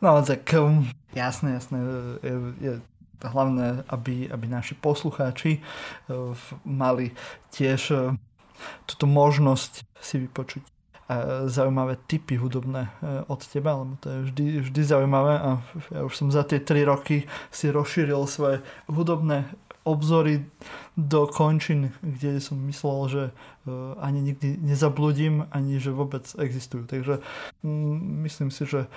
No, tak jasné. Je hlavné, aby naši poslucháči mali tiež túto možnosť si vypočuť zaujímavé tipy hudobné od teba, lebo to je vždy zaujímavé a ja už som za tie 3 roky si rozšíril svoje hudobné obzory do končín, kde som myslel, že ani nikdy nezabludím, ani že vôbec existujú. Takže myslím si, že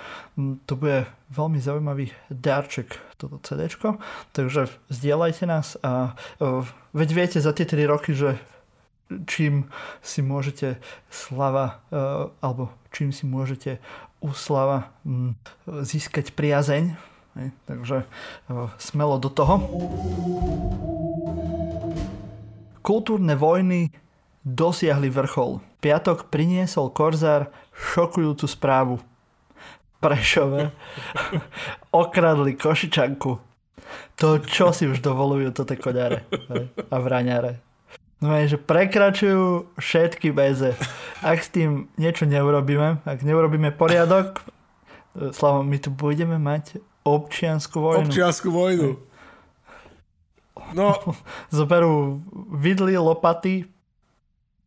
to bude veľmi zaujímavý darček, toto CDčko. Takže zdieľajte nás a veď viete za tie 3 roky, že čím si môžete alebo čím si môžete u Slava získať priazeň. Takže smelo do toho. Kultúrne vojny dosiahli vrchol. Piatok priniesol Korzár šokujúcu správu. V Prešove okradli Košičanku. To čo si už dovolujú toto koňare a vraňare. No je, že prekračujú všetky väze. Ak s tým niečo neurobíme, ak neurobíme poriadok, Slavo, my tu budeme mať Občiansku vojnu. No. Zoberú vidly, lopaty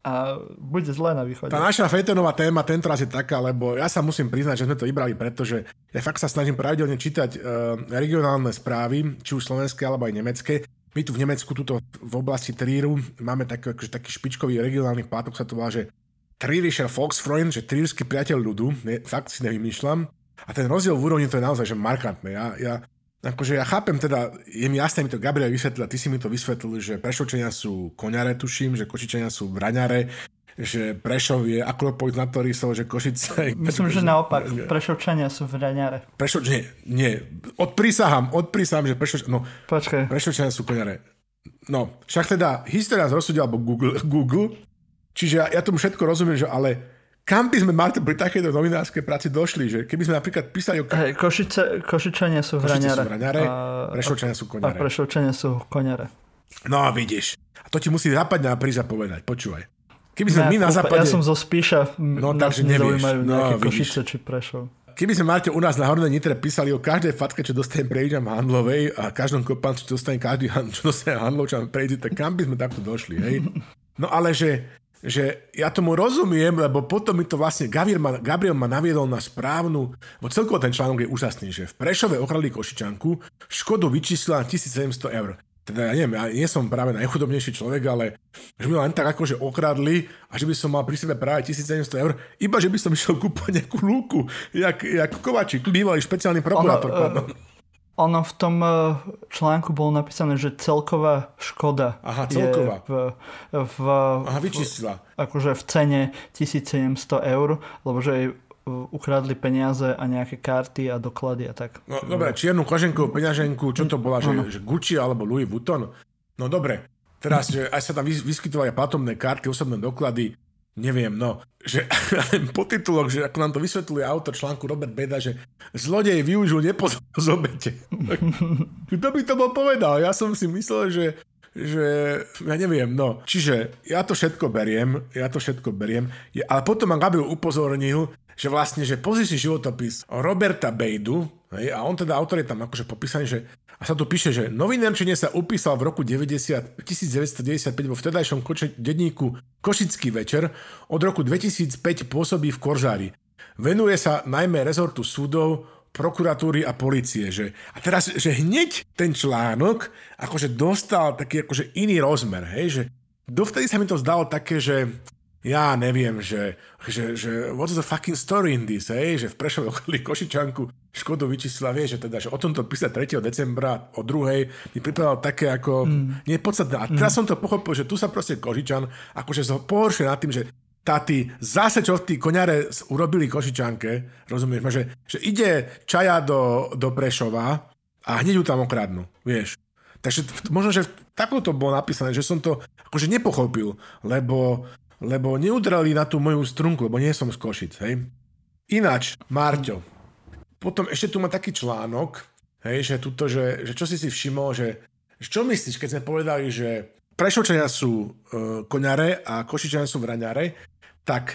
a bude zle na východe. Tá naša Fejtenová téma tentoraz je taká, lebo ja sa musím priznať, že sme to vybrali, pretože ja fakt sa snažím pravidelne čítať regionálne správy, či už slovenské, alebo aj nemecké. My tu v Nemecku, tuto v oblasti Trieru, máme taký špičkový regionálny plátok, sa to volá, že Trierischer Volksfreund, že trierský priateľ ľudu, fakt si nevymýšľam. A ten rozdiel v úrovni to je naozaj že markantné. Ja chápem teda, je mi jasné, mi to Gabriel vysvetlil, ty si mi to vysvetlil, že Prešovčania sú koňare, tuším, že Košičania sú vraňare, že Prešov je akropolis na Torisov, že Košice... Myslím, že naopak, Prešovčania sú vraňare. Odprísahám, že Prešovčania sú koňare. No, však teda história nás rozsudila, alebo Google, čiže ja tomu všetko rozumiem, že ale... Kam by sme mali pri takejto novinárskej práci došli, že keby sme napríklad písali o... Košičania sú vraňare a Prešovčania sú koňare. No vidíš, a to ti musí zapadne a prísť a povedať, počúvaj. Keby sme my na západe... Ja som zo Spíša, no, nás nezaujímajú nejaké Košice či Prešov. Keby sme máte u nás na Hornej Nitre písali o každej facke, čo dostajem prejdem handlovej a každom kopancu, čo dostajem handlovčan prejde, tak kam by sme takto došli, hej? No ale že ja tomu rozumiem, lebo potom mi to vlastne Gabriel ma naviedol na správnu, bo celkovo ten článok je úžasný, že v Prešove okradli Košičanku, škodu vyčíslila 1,700 €. Teda ja neviem, ja nie som práve najchudobnejší človek, ale že by ma len tak akože okradli a že by som mal pri sebe práve 1,700 €, iba že by som išiel kúpať nejakú lúku, jak Kovačík, bývalý špeciálny prokurátor. Ono v tom článku bolo napísané, že celková škoda je vyčistila. Akože v cene 1,700 €, lebo že ukradli peniaze a nejaké karty a doklady a tak. No dobre, čiernu koženku, peňaženku, čo to bola, že Gucci alebo Louis Vuitton? No dobre, teraz, že aj sa tam vyskytovali platobné karty, osobné doklady, neviem, no. Že, po titulok, že ako nám to vysvetluje autor článku Robert Beda, že zlodej využil nepozornosť z obete. Kto by to bol povedal? Ja som si myslel, že ja neviem, no. Čiže ja to všetko beriem, ale potom ma Gabriel upozornil, že vlastne, že pozri si životopis Roberta Bejdu, hej, a on teda, autor je tam akože popísaný, že a sa tu píše, že novinárčine sa upísal v roku 1995 vo vtedajšom denníku Košický večer, od roku 2005 pôsobí v Korzári. Venuje sa najmä rezortu súdov, prokuratúry a polície, že. A teraz, že hneď ten článok akože dostal taký akože iný rozmer, hej, že dovtedy sa mi to zdalo také, že ja neviem, že what's the fucking story in this, hej, že v Prešove okolí Košičanku škodu vyčísla, vieš, že teda, že o tomto písať 3. decembra o 2. mi pripadalo také ako nepodstatné. A teraz som to pochopil, že tu sa proste Košičan akože pohoršuje nad tým, že táti, zase čo tí koňare urobili Košičanke, rozumieš ma, že ide čaja do Prešova a hneď ju tam okradnú, vieš. Takže možno, že takto to bolo napísané, že som to akože nepochopil, lebo neudrali na tú moju strunku, lebo nie som z Košic, hej. Ináč, Marťo, potom ešte tu má taký článok, hej, že tuto, že čo si všimol, že čo myslíš, keď sme povedali, že Prešovčania sú koňare a Košičania sú vraňare, tak,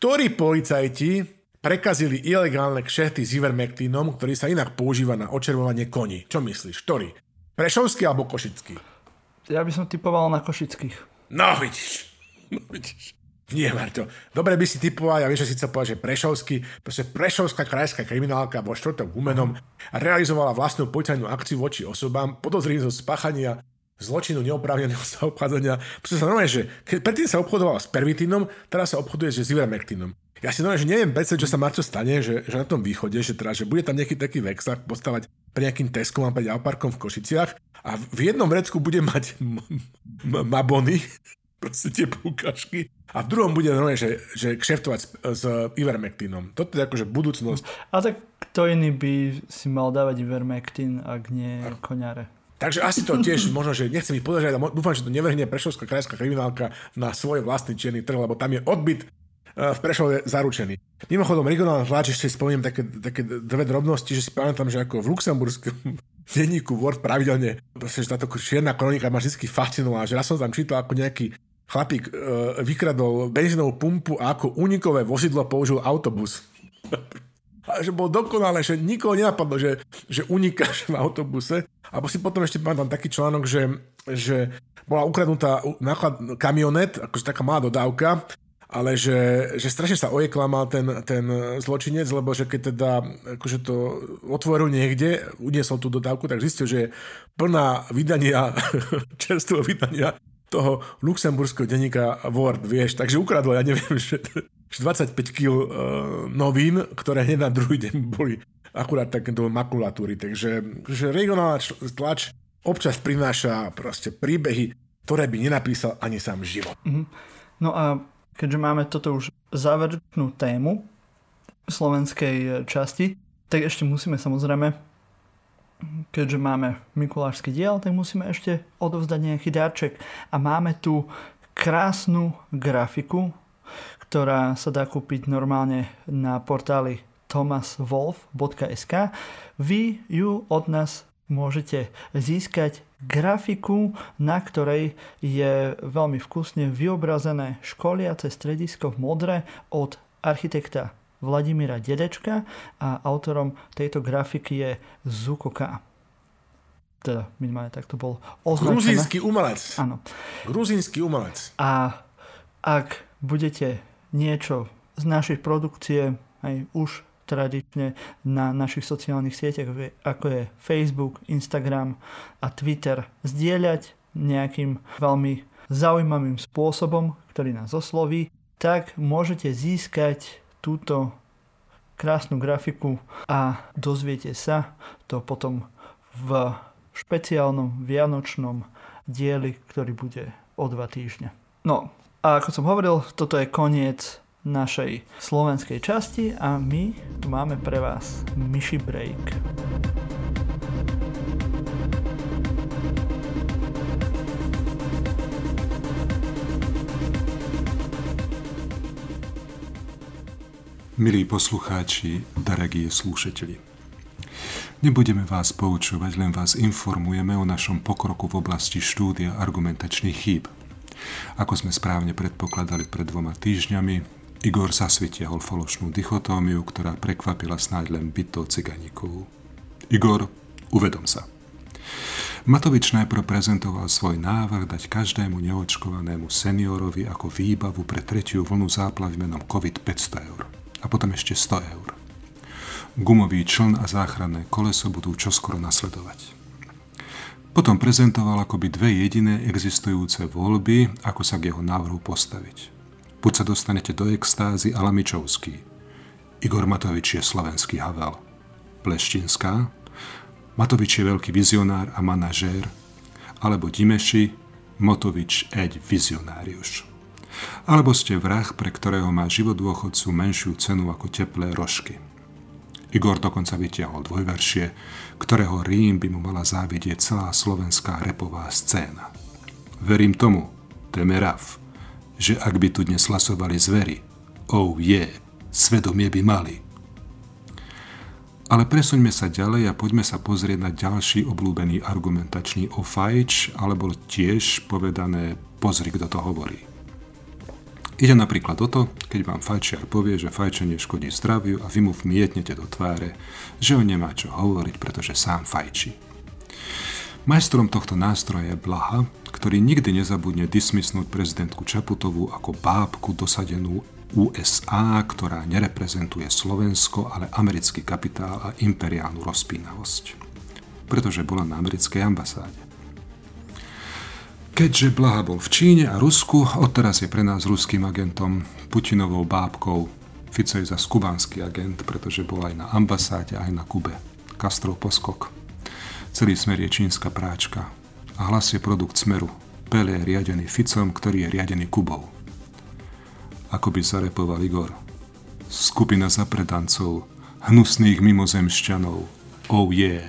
ktorí policajti prekazili ilegálne kšefty s Ivermectinom, ktorý sa inak používa na očervovanie koní? Čo myslíš? Ktorý? Prešovský alebo Košický? Ja by som typoval na Košických. No vidíš. Nie, Marto. Dobre by si typoval, ja viem, že si chcel povedať, že Prešovský, proste Prešovská krajská kriminálka vo štvrtok Humenom realizovala vlastnú policajnú akciu voči osobám podozrivým zo spáchania zločinu neoprávneného zaobchádzania. Pretože sa normálne, že predtým sa obchodoval s pervitínom, teraz sa obchoduje s ivermektínom. Ja si normálne, že neviem predstaviť, čo sa Marco stane, že na tom východe, že, teda, že bude tam nejaký taký vexák postavať pre nejakým Teskom a pre Ďalparkom v Košiciach a v jednom vrecku bude mať mabony, proste tie poukážky, a v druhom bude normálne, že kšeftovať s ivermektínom. Toto je akože budúcnosť. A tak kto iný by si mal dávať ivermektín, ak nie koňare? Takže asi to tiež možno, že nechcem ich podržať, ale dúfam, že to nevrhne Prešovská krajská kriminálka na svoj vlastný čierny trh, lebo tam je odbyt v Prešove zaručený. Mimochodom, regionálne tlače, ešte si spomínam také dve drobnosti, že si pamätám, že ako v luxemburskom denníku Word pravidelne, že táto čierna kronika ma vždy fascinovala, že raz som tam čítal, ako nejaký chlapík vykradol benzínovú pumpu a ako unikové vozidlo použil autobus. A že bolo dokonalé, že nikoho nenapadlo, že unikáš v autobuse. Alebo si potom ešte pamätám taký článok, že bola ukradnutá kamionet, akože taká malá dodávka, ale že strašne sa ojeklamal ten zločinec, lebo že keď teda akože to otvoril niekde, uniesol tú dodávku, tak zistil, že je plná vydania, čerstvého vydania toho luxemburského denníka Word, vieš, takže ukradlo, ja neviem, že 25 kg novín, ktoré hneď na druhý deň boli akurát tak do makulatúry, takže že regionálna tlač občas prináša proste príbehy, ktoré by nenapísal ani sám život. No a keďže máme toto už záverečnú tému slovenskej časti, tak ešte musíme samozrejme, keďže máme mikulášsky diel, tak musíme ešte odovzdať nejaký darček a máme tu krásnu grafiku, ktorá sa dá kúpiť normálne na portáli thomaswolf.sk. Vy ju od nás môžete získať grafiku, na ktorej je veľmi vkusne vyobrazené školiace stredisko v Modre od architekta Vladimíra Dedečka a autorom tejto grafiky je Zuko K. Teda minimálne tak to bol označené. Gruzínsky umelec. Áno. Gruzínsky umelec. A ak budete niečo z našej produkcie aj už tradične na našich sociálnych sieťach, ako je Facebook, Instagram a Twitter, zdieľať nejakým veľmi zaujímavým spôsobom, ktorý nás osloví, tak môžete získať túto krásnu grafiku a dozviete sa to potom v špeciálnom vianočnom dieli, ktorý bude o 2 týždne. No, a ako som hovoril, toto je koniec našej slovenskej časti a my tu máme pre vás Myši Break. Milí poslucháči, drahí slúšatelia. Nebudeme vás poučovať, len vás informujeme o našom pokroku v oblasti štúdia argumentačných chýb. Ako sme správne predpokladali pred 2 týždňami, Igor zasvetiahol falošnú dichotómiu, ktorá prekvapila snáď len bytú Cigánikovú. Igor, uvedom sa. Matovič najprv prezentoval svoj návrh dať každému neočkovanému seniorovi ako výbavu pre 3. vlnu záplavy menom COVID 500 eur. A potom ešte 100 eur. Gumový čln a záchranné koleso budú čoskoro nasledovať. Potom prezentoval akoby 2 jediné existujúce voľby, ako sa k jeho návrhu postaviť. Buď sa dostanete do extázy a Lamičovský. Igor Matovič je slovenský Havel. Pleštinská. Matovič je veľký vizionár a manažér. Alebo Dimeši. Matovič eď vizionáriuš. Alebo ste vrah, pre ktorého má život dôchodcu menšiu cenu ako teplé rožky. Igor dokonca vytiahol dvojveršie, ktorého rým by mu mala závidieť celá slovenská repová scéna. Verím tomu, temerav, že ak by tu dnes hlasovali zveri, oh yeah, svedomie by mali. Ale presuňme sa ďalej a poďme sa pozrieť na ďalší obľúbený argumentačný ofajč, alebo tiež povedané pozri, kto to hovorí. Ide napríklad o to, keď vám fajčiar povie, že fajčenie škodí zdraviu a vy mu vmietnete do tváre, že on nemá čo hovoriť, pretože sám fajčí. Majstrom tohto nástroja je Blaha, ktorý nikdy nezabudne dismisnúť prezidentku Čaputovú ako bábku dosadenú USA, ktorá nereprezentuje Slovensko, ale americký kapitál a imperiálnu rozpínavosť. Pretože bola na americkej ambasáde. Keďže Blaha bol v Číne a Rusku, odteraz je pre nás ruským agentom, Putinovou bábkou. Fico je zas kubánsky agent, pretože bol aj na ambasáde, aj na Kube. Castrov poskok. Celý Smer je čínska práčka. A Hlas je produkt Smeru. Pele je riadený Ficom, ktorý je riadený Kubou. Ako by zarepoval Igor. Skupina zapredancov, hnusných mimozemšťanov. Oh yeah,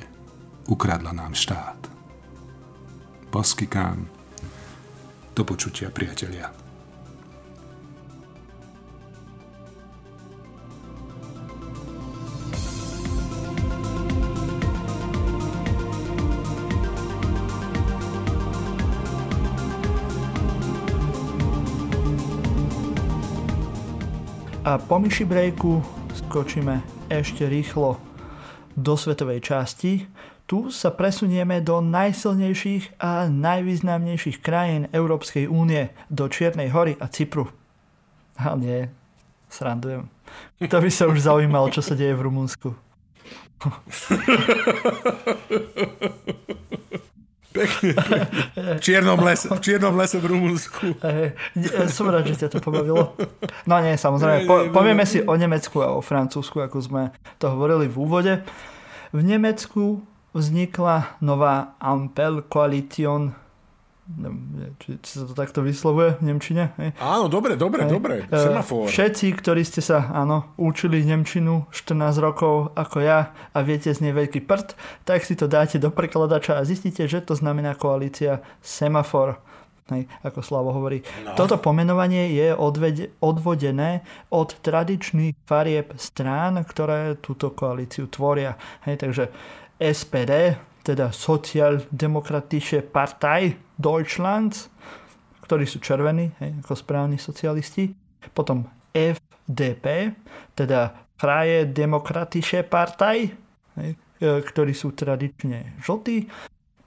ukradla nám štát. Boskikám. Do počutia, priatelia. A po Myši Breaku skočíme ešte rýchlo do svetovej časti. Tu sa presunieme do najsilnejších a najvýznamnejších krajín Európskej únie, do Čiernej hory a Cypru. A nie, srandujem. To by sa už zaujímalo, čo sa deje v Rumunsku. Pekne. V čiernom lese v Rumunsku. Som rád, že ťa to pobavilo. No nie, samozrejme, povieme si o Nemecku a o Francúzsku, ako sme to hovorili v úvode. V Nemecku vznikla nová Ampel koalícion, či sa to takto vyslovuje v nemčine? Áno, dobre, semafor. Všetci, ktorí ste sa, áno, učili nemčinu 14 rokov ako ja a viete z nej veľký prd, tak si to dáte do prekladača a zistíte, že to znamená koalícia semafor. Hej, ako Slavo hovorí. No. Toto pomenovanie je odvodené od tradičných farieb strán, ktoré túto koalíciu tvoria. Hej, takže SPD, teda Sozialdemokratische Partei Deutschlands, ktorí sú červení, hej, ako správni socialisti. Potom FDP, teda Freie Demokratische Partei, hej, ktorí sú tradične žltí.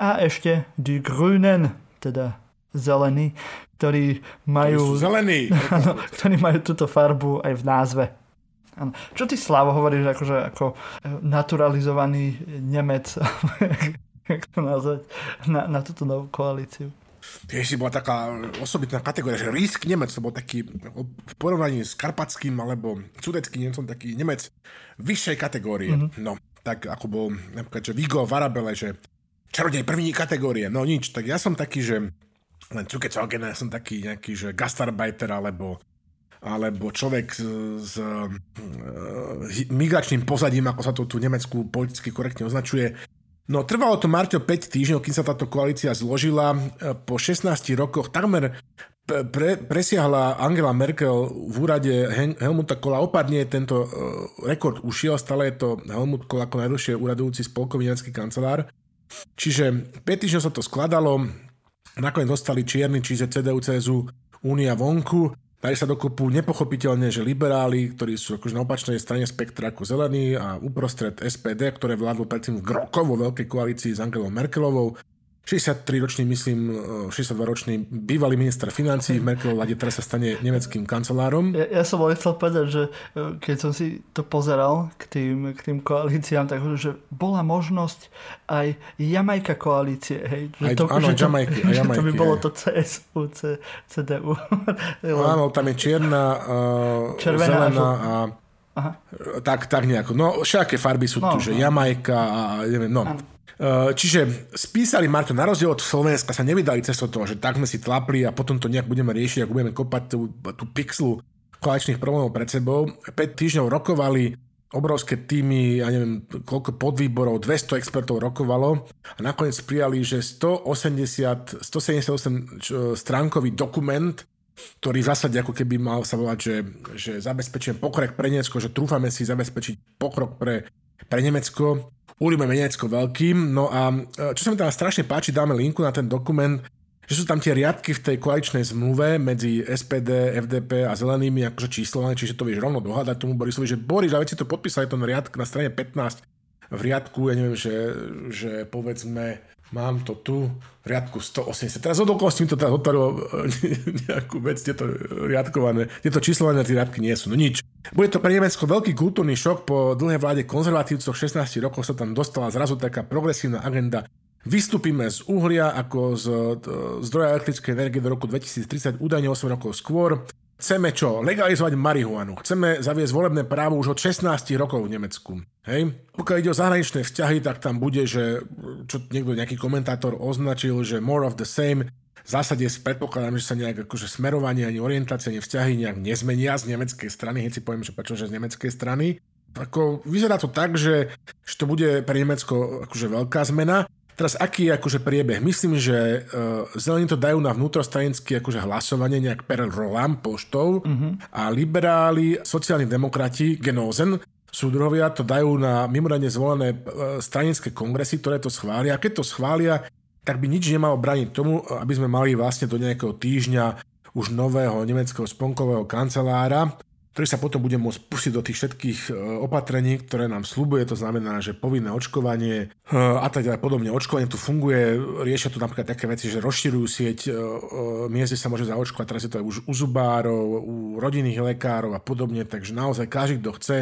A ešte Die Grünen, teda zelení, ktorí majú túto farbu aj v názve. Ano. Čo ty, Slavo, hovoríš akože ako naturalizovaný Nemec, jak to nazvať, na túto novú koalíciu? Tiež si bola taká osobitná kategória, že Rísk Nemec, to bol taký v porovnaní s karpatským alebo sudeckým Nemcom taký Nemec vyššej kategórie. Mm-hmm. No, tak ako bol napríklad, že Vigo Varabele, že čarodej první kategórie, no nič, tak ja som taký, že len cukecogené, som taký nejaký, že gastarbeiter alebo alebo človek s migračným pozadím, ako sa to tu v Nemecku politicky korektne označuje. No trvalo to, Marťo, 5 týždňov, kým sa táto koalícia zložila. Po 16 rokoch takmer presiahla Angela Merkel v úrade Helmuta Kohla. O pár dní tento rekord ušiel, stále je to Helmut Kohl ako najdlhšie úradujúci spolkový nemecký kancelár. Čiže 5 týždňov sa to skladalo, nakoniec dostali čierni, čiže CDU, CSU, Únia vonku. Dali sa dokopú nepochopiteľne, že liberáli, ktorí sú akože na opačnej strane spektra ako zelení, a uprostred SPD, ktoré vládlo predtým v Grokovo veľkej koalícii s Angelou Merkelovou, 63-ročný, myslím, 62-ročný bývalý minister financií v Merkelovej vláde, teraz sa stane nemeckým kancelárom. Ja som len chcel povedať, že keď som si to pozeral k tým koalíciám, tak že bola možnosť aj Jamajka koalície, hej. Že to, áno, Jamajky. To by bolo to CSU, CDU. Áno, tam je čierna, červená, zelená a... Aha. Tak nejako. No, všaké farby sú tu, že Jamajka a neviem, no... Áno. Čiže spísali, Marto, na rozdiel od Slovenska sa nevydali cestou toho, že tak sme si tlapli a potom to nejak budeme riešiť, ak budeme kopať tú pixlu koaličných problémov pred sebou. 5 týždňov rokovali obrovské týmy, ja neviem, koľko podvýborov, 200 expertov rokovalo a nakoniec prijali, že 178 stránkový dokument, ktorý v zásade ako keby mal sa volať, že zabezpečujem pokrok pre Nemecko, že trúfame si zabezpečiť pokrok pre Nemecko. Uríme Nemecko veľkým. No a čo sa mi tam strašne páči, dáme linku na ten dokument, že sú tam tie riadky v tej koaličnej zmluve medzi SPD, FDP a zelenými akože číslované, čiže to vieš rovno dohľadať tomu Borisovi, že Boris, a veď si to podpísali ten riadk na strane 15 v riadku, ja neviem, že povedzme, mám to tu v riadku 180. Teraz odokolosti mi to teraz otvorilo nejakú vec, tieto riadkované, tieto číslované tie riadky nie sú, no nič. Bude to pre Nemecko veľký kultúrny šok, po dlhej vláde konzervatívcov 16 rokov sa tam dostala zrazu taká progresívna agenda. Vystúpime z uhlia ako z zdroja elektrickej energie do roku 2030, údajne 8 rokov skôr. Chceme čo? Legalizovať marihuanu. Chceme zaviesť volebné právo už od 16 rokov v Nemecku. Hej? Pokiaľ ide o zahraničné vzťahy, tak tam bude, že čo niekto, nejaký komentátor označil, že more of the same. V zásade si predpokladám, že sa nejak akože smerovanie, ani orientácia, ani vzťahy nejak nezmenia z nemeckej strany. Hneď si poviem, že prečo, že z nemeckej strany. Ako, vyzerá to tak, že to bude pre Nemecko akože veľká zmena. Teraz, aký je akože priebeh? Myslím, že zelení to dajú na vnútrostranické akože hlasovanie nejak per rolám poštou a liberáli, sociálni demokrati, Genosen, súdruhovia to dajú na mimoriadne zvolené stranické kongresy, ktoré to schvália. A keď to schvália, tak by nič nemalo brániť tomu, aby sme mali vlastne do nejakého týždňa už nového nemeckého spolkového kancelára, ktorý sa potom bude môcť pustiť do tých všetkých opatrení, ktoré nám sľubuje, to znamená, že povinné očkovanie a tak ďalej podobne. Očkovanie tu funguje, riešia tu napríklad také veci, že rozširujú sieť miest, kde sa môže zaočkovať, teraz je to aj už u zubárov, u rodinných lekárov a podobne, takže naozaj každý, kto chce,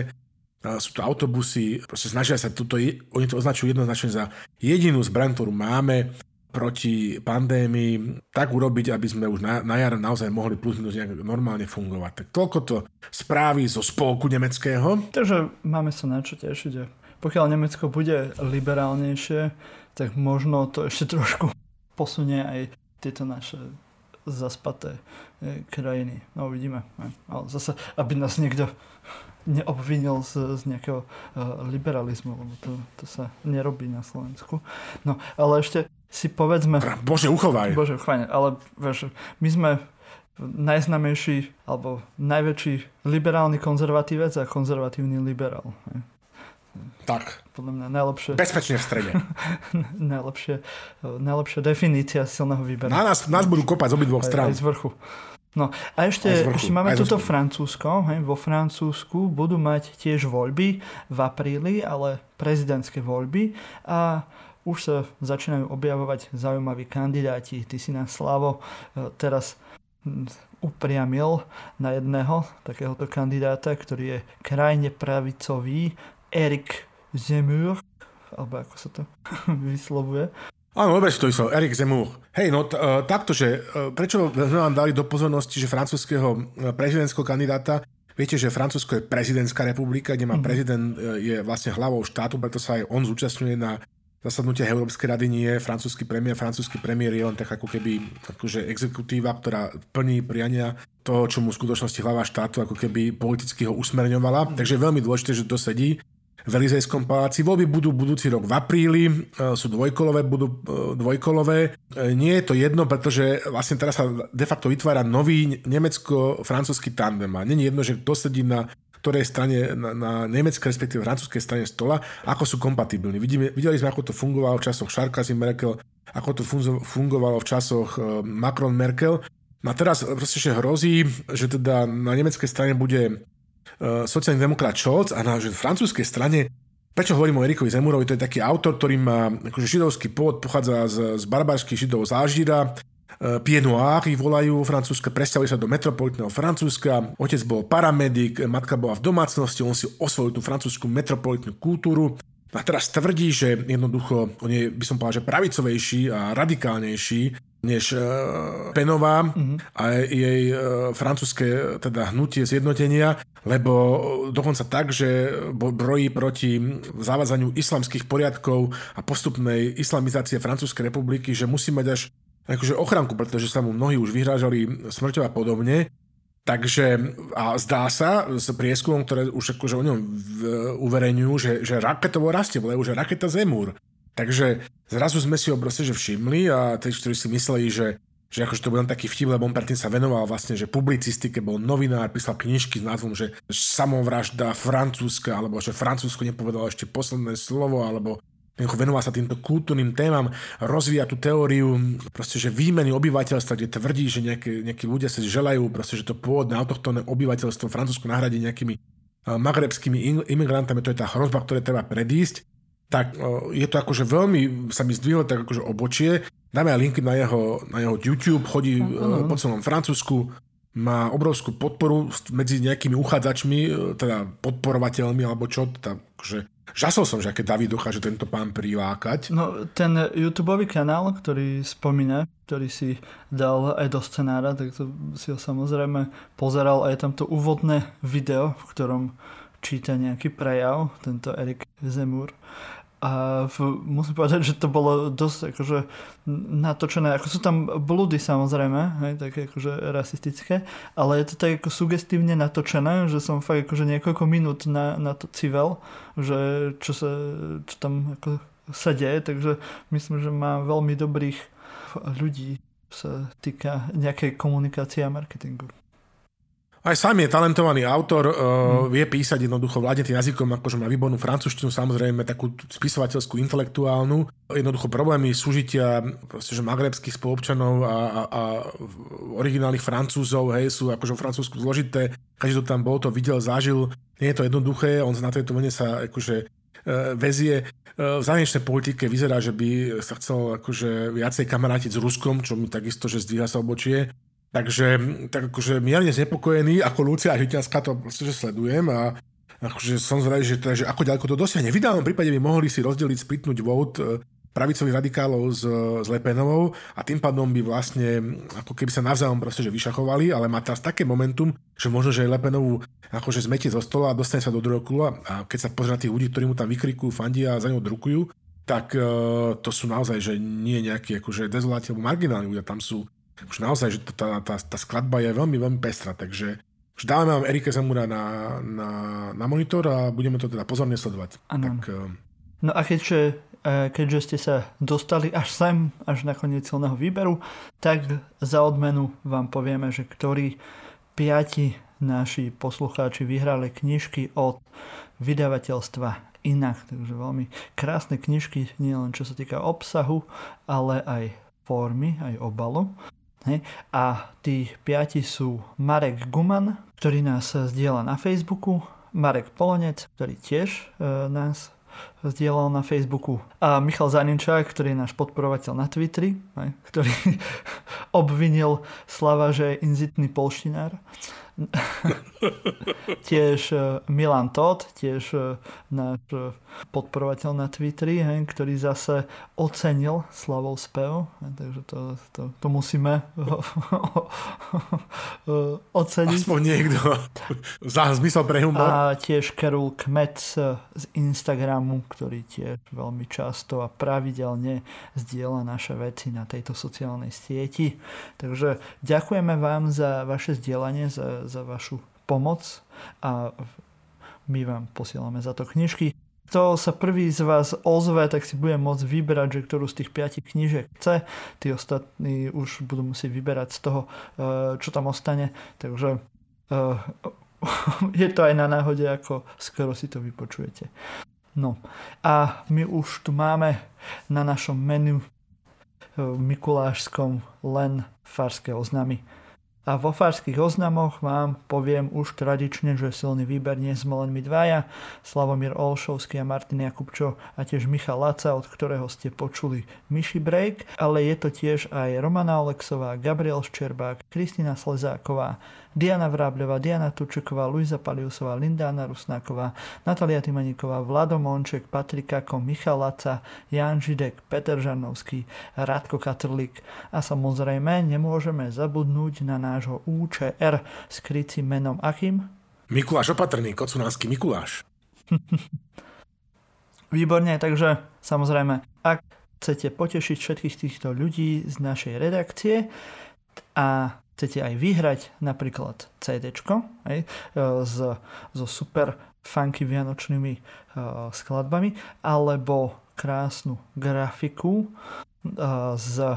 sú to autobusy, proste snažia sa tuto, oni to označujú jednoznačne za jedinú zbraň, ktorú máme proti pandémii, tak urobiť, aby sme už na jar naozaj mohli plus minus nejak normálne fungovať. Tak toľko to správy zo spolku nemeckého. Takže máme sa na čo tešiť. Pokiaľ Nemecko bude liberálnejšie, tak možno to ešte trošku posunie aj tieto naše zaspaté krajiny. No uvidíme. Ale zase, aby nás niekto neobvinil z nejakého liberalizmu, lebo to sa nerobí na Slovensku. No, ale ešte si povedzme... Bože, uchovaj. Ale vieš, my sme najznámejší, alebo najväčší liberálny konzervatívec a konzervatívny liberál. Tak. Podľa mňa najlepšie... Bezpečne v strede. najlepšia definícia silného výberu. Na nás budú kopať z obidvoch strán. Aj z vrchu. No a ešte máme tuto Francúzsko. Hej, vo Francúzsku budú mať tiež voľby v apríli, ale prezidentské voľby a už sa začínajú objavovať zaujímaví kandidáti. Ty si nás, Slavo, teraz upriamil na jedného takéhoto kandidáta, ktorý je krajne pravicový, Éric Zemmour, alebo ako sa to vyslovuje. Áno, dobre si to myslel, Éric Zemmour. Hej, no takto, že prečo sme vám dali do pozornosti, že francúzskeho prezidentského kandidáta, viete, že Francúzsko je prezidentská republika, kde má prezident, je vlastne hlavou štátu, preto sa aj on zúčastňuje na zasadnutie Európskej rady, nie francúzsky premiér. Francúzsky premiér je len tak ako keby akože exekutíva, ktorá plní priania toho, čo mu v skutočnosti hlava štátu ako keby politicky ho usmerňovala. Takže je veľmi dôležité, že to sedí v Elizejskom paláci. Voľby budú budúci rok v apríli, sú dvojkolové, budú dvojkolové. Nie je to jedno, pretože vlastne teraz sa de facto vytvára nový nemecko-francúzsky tandem. A nie je jedno, že kto sedí na ktorej strane, na nemeckej, respektíve francúzskej strane stola, ako sú kompatibilní. Videli sme, ako to fungovalo v časoch Sarkozy-Merkel, ako to fungovalo v časoch Macron-Merkel. A teraz proste že hrozí, že teda na nemeckej strane bude sociálny demokrat Scholz a na francúzskej strane, prečo hovorím o Éricovi Zemmourovi, to je taký autor, ktorý má akože židovský pôvod, pochádza z barbarských židov z Alžíra, Pied Noir ich volajú francúzska, presťahovali sa do metropolitného Francúzska, otec bol paramedik, matka bola v domácnosti, on si osvojil tú francúzsku metropolitnú kultúru a teraz tvrdí, že jednoducho on je, by som povedal, že pravicovejší a radikálnejší než Penová a jej francúzske teda hnutie zjednotenia, lebo dokonca tak, že brojí proti zavádzaniu islamských poriadkov a postupnej islamizácie Francúzskej republiky, že musí mať až akože ochránku, pretože sa mu mnohí už vyhrážali smrťou a podobne. Takže a zdá sa s prieskumom, ktoré už akože o ňom uverejňujú, že raketovo rastie, volajú, že raketa Zemmour. Takže zrazu sme si ho proste že všimli a tí, ktorí si mysleli, že akože to bol taký vtip, lebo on predtým sa venoval vlastne, že publicistike, bol novinár, písal knižky s názvom, že samovražda Francúzska, alebo že Francúzsko nepovedalo ešte posledné slovo, alebo venoval sa týmto kultúrnym témam, rozvíja tú teóriu proste, že výmeny obyvateľstva, kde tvrdí, že nejakí ľudia sa želajú, proste, že to pôvodné autochtónne obyvateľstvo Francúzsko nahradí nejakými magrebskými imigrantami, to je tá hrozba, ktoré treba predísť. Tak je to akože veľmi, sa mi zdvihlo tak akože obočie. Dáme aj linky na jeho YouTube, chodí po celom Francúzsku, má obrovskú podporu medzi nejakými uchádzačmi, teda podporovateľmi, alebo čo, takže žasol som, že aké David dokáže tento pán prilákať. No, ten YouTube-ový kanál, ktorý spomína, ktorý si dal aj do scenára, tak to si ho samozrejme pozeral a je tam to úvodné video, v ktorom číta nejaký prejav, tento Éric Zemmour. A musím povedať, že to bolo dosť akože natočené. Ako sú tam blúdy samozrejme, hej, také akože rasistické, ale je to tak ako sugestívne natočené, že som fakt akože niekoľko minút na to civel, že čo tam ako sa deje, takže myslím, že má veľmi dobrých ľudí, čo sa týka nejakej komunikácie a marketingu. Aj sám je talentovaný autor, vie písať jednoducho vládnetým jazykom, akože má výbornú francúzštinu, samozrejme takú spisovateľskú, intelektuálnu. Jednoducho problémy súžitia prosteže magrebských spolupčanov a originálnych Francúzov, hej, sú akože v Francúzsku zložité. Každý, kto tam bol, to videl, zažil. Nie je to jednoduché, on na tejto vlne sa akože vezie. V zahraničnej politike vyzerá, že by sa chcel akože viacej kamarátiť s Ruskom, čo mi takisto, že zdvíha sa obočie. Takže tak akože mierne znepokojený, ako Lucia Žitňanská to proste, že sledujem a akože som zvedavý, že ako ďaleko to dosiahne. V ideálnom prípade by mohli si rozdeliť, splitnúť vôd pravicových radikálov s Le Penovou a tým pádom by vlastne ako keby sa navzájom proste, že vyšachovali, ale má teraz také momentum, že možno, že Le Penovú akože zmetie zo stola a dostane sa do druhého kúla a keď sa pozrie na tých ľudí, ktorí mu tam vykrikujú, fandia a za ňou drukujú, tak to sú naozaj, že nie nejakí akože dezoláti alebo marginálni ľudia, tam sú už naozaj, že tá skladba je veľmi, veľmi pestrá, takže už dávame vám Érica Zemmoura na monitor a budeme to teda pozorne sledovať. Ano. Tak, no a keďže ste sa dostali až sem, až na koniec celného výberu, tak za odmenu vám povieme, že ktorí 5 naši poslucháči vyhrali knižky od vydavateľstva Inak. Takže veľmi krásne knižky, nielen čo sa týka obsahu, ale aj formy, aj obalu. A tí 5 sú Marek Guman, ktorý nás zdieľa na Facebooku, Marek Polonec, ktorý tiež nás zdieľal na Facebooku a Michal Zaninčák, ktorý je náš podporovateľ na Twitteri, ktorý obvinil Slava, že je inzitný polštinár. Tiež Milan Todt, tiež náš podporovateľ na Twitteri, ktorý zase ocenil Slavov spev, takže to musíme oceniť. Aspoň niekto za zmysel pre humor. A tiež Karol Kmet z Instagramu, ktorý tiež veľmi často a pravidelne zdieľa naše veci na tejto sociálnej sieti. Takže ďakujeme vám za vaše zdieľanie, za vašu pomoc a my vám posielame za to knižky. Kto sa prvý z vás ozve, tak si bude môcť vybrať, že ktorú z tých 5 knížek chce. Tí ostatní už budú musieť vyberať z toho, čo tam ostane. Takže je to aj na náhode, ako skoro si to vypočujete. No a my už tu máme na našom menu v mikulášskom len farské oznamy. A vo farských oznamoch vám poviem už tradične, že silný výber nie sme len my dvaja, Slavomír Olšovský a Martin Jakubčo a tiež Michal Laca, od ktorého ste počuli Myši Break, ale je to tiež aj Romana Oleksová, Gabriel Ščerbák, Kristína Slezáková, Diana Vrábľová, Diana Tučeková, Luisa Paliusová, Linda Anna Rusnáková, Natalia Tymaníková, Vlado Monček, Patrik Kako, Michal Laca, Jan Židek, Peter Žarnovský, Radko Katrlík. A samozrejme nemôžeme zabudnúť na nášho UČR s krycím menom akým? Mikuláš Opatrný, kocunánsky Mikuláš. Výborne, takže samozrejme, ak chcete potešiť všetkých týchto ľudí z našej redakcie a chcete aj vyhrať napríklad CDčko aj, so super funky vianočnými skladbami, alebo krásnu grafiku z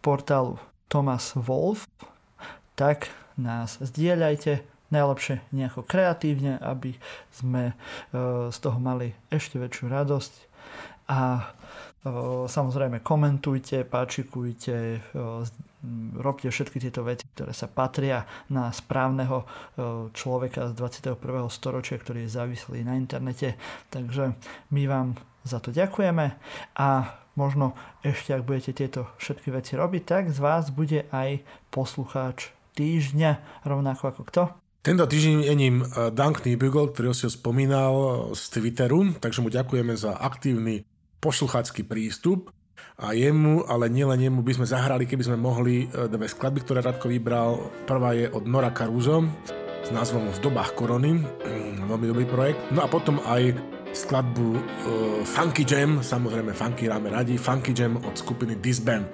portálu Thomas Wolf, tak nás zdieľajte najlepšie nejako kreatívne, aby sme z toho mali ešte väčšiu radosť. A samozrejme komentujte, páčikujte, robte všetky tieto veci, ktoré sa patria na správneho človeka z 21. storočia, ktorý je závislý na internete. Takže my vám za to ďakujeme a možno ešte, ak budete tieto všetky veci robiť, tak z vás bude aj poslucháč týždňa, rovnako ako kto? Tento týždeň je ním Dan Kniebügl, ktorý si ho spomínal z Twitteru, takže mu ďakujeme za aktívny poslucháčsky prístup. A jemu, ale nielen jemu, by sme zahrali, keby sme mohli, dve skladby, ktoré Radko vybral. Prvá je od Nora Caruso s názvom V dobách korony, veľmi dobrý projekt. No a potom aj skladbu Funky Jam, samozrejme funky ráme radi, Funky Jam od skupiny This Band.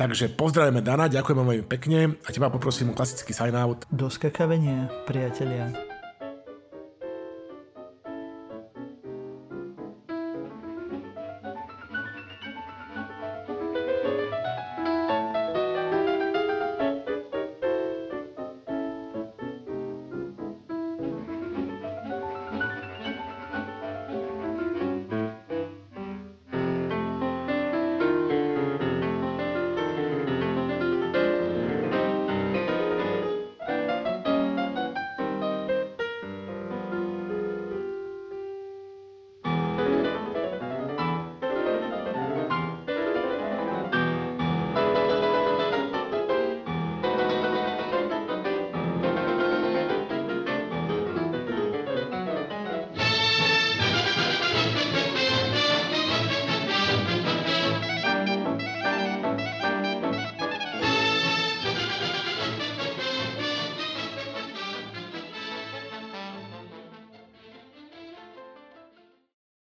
Takže pozdravíme Dana, ďakujem veľmi pekne a teba poprosím o klasický sign out. Do skakavenia, priatelia.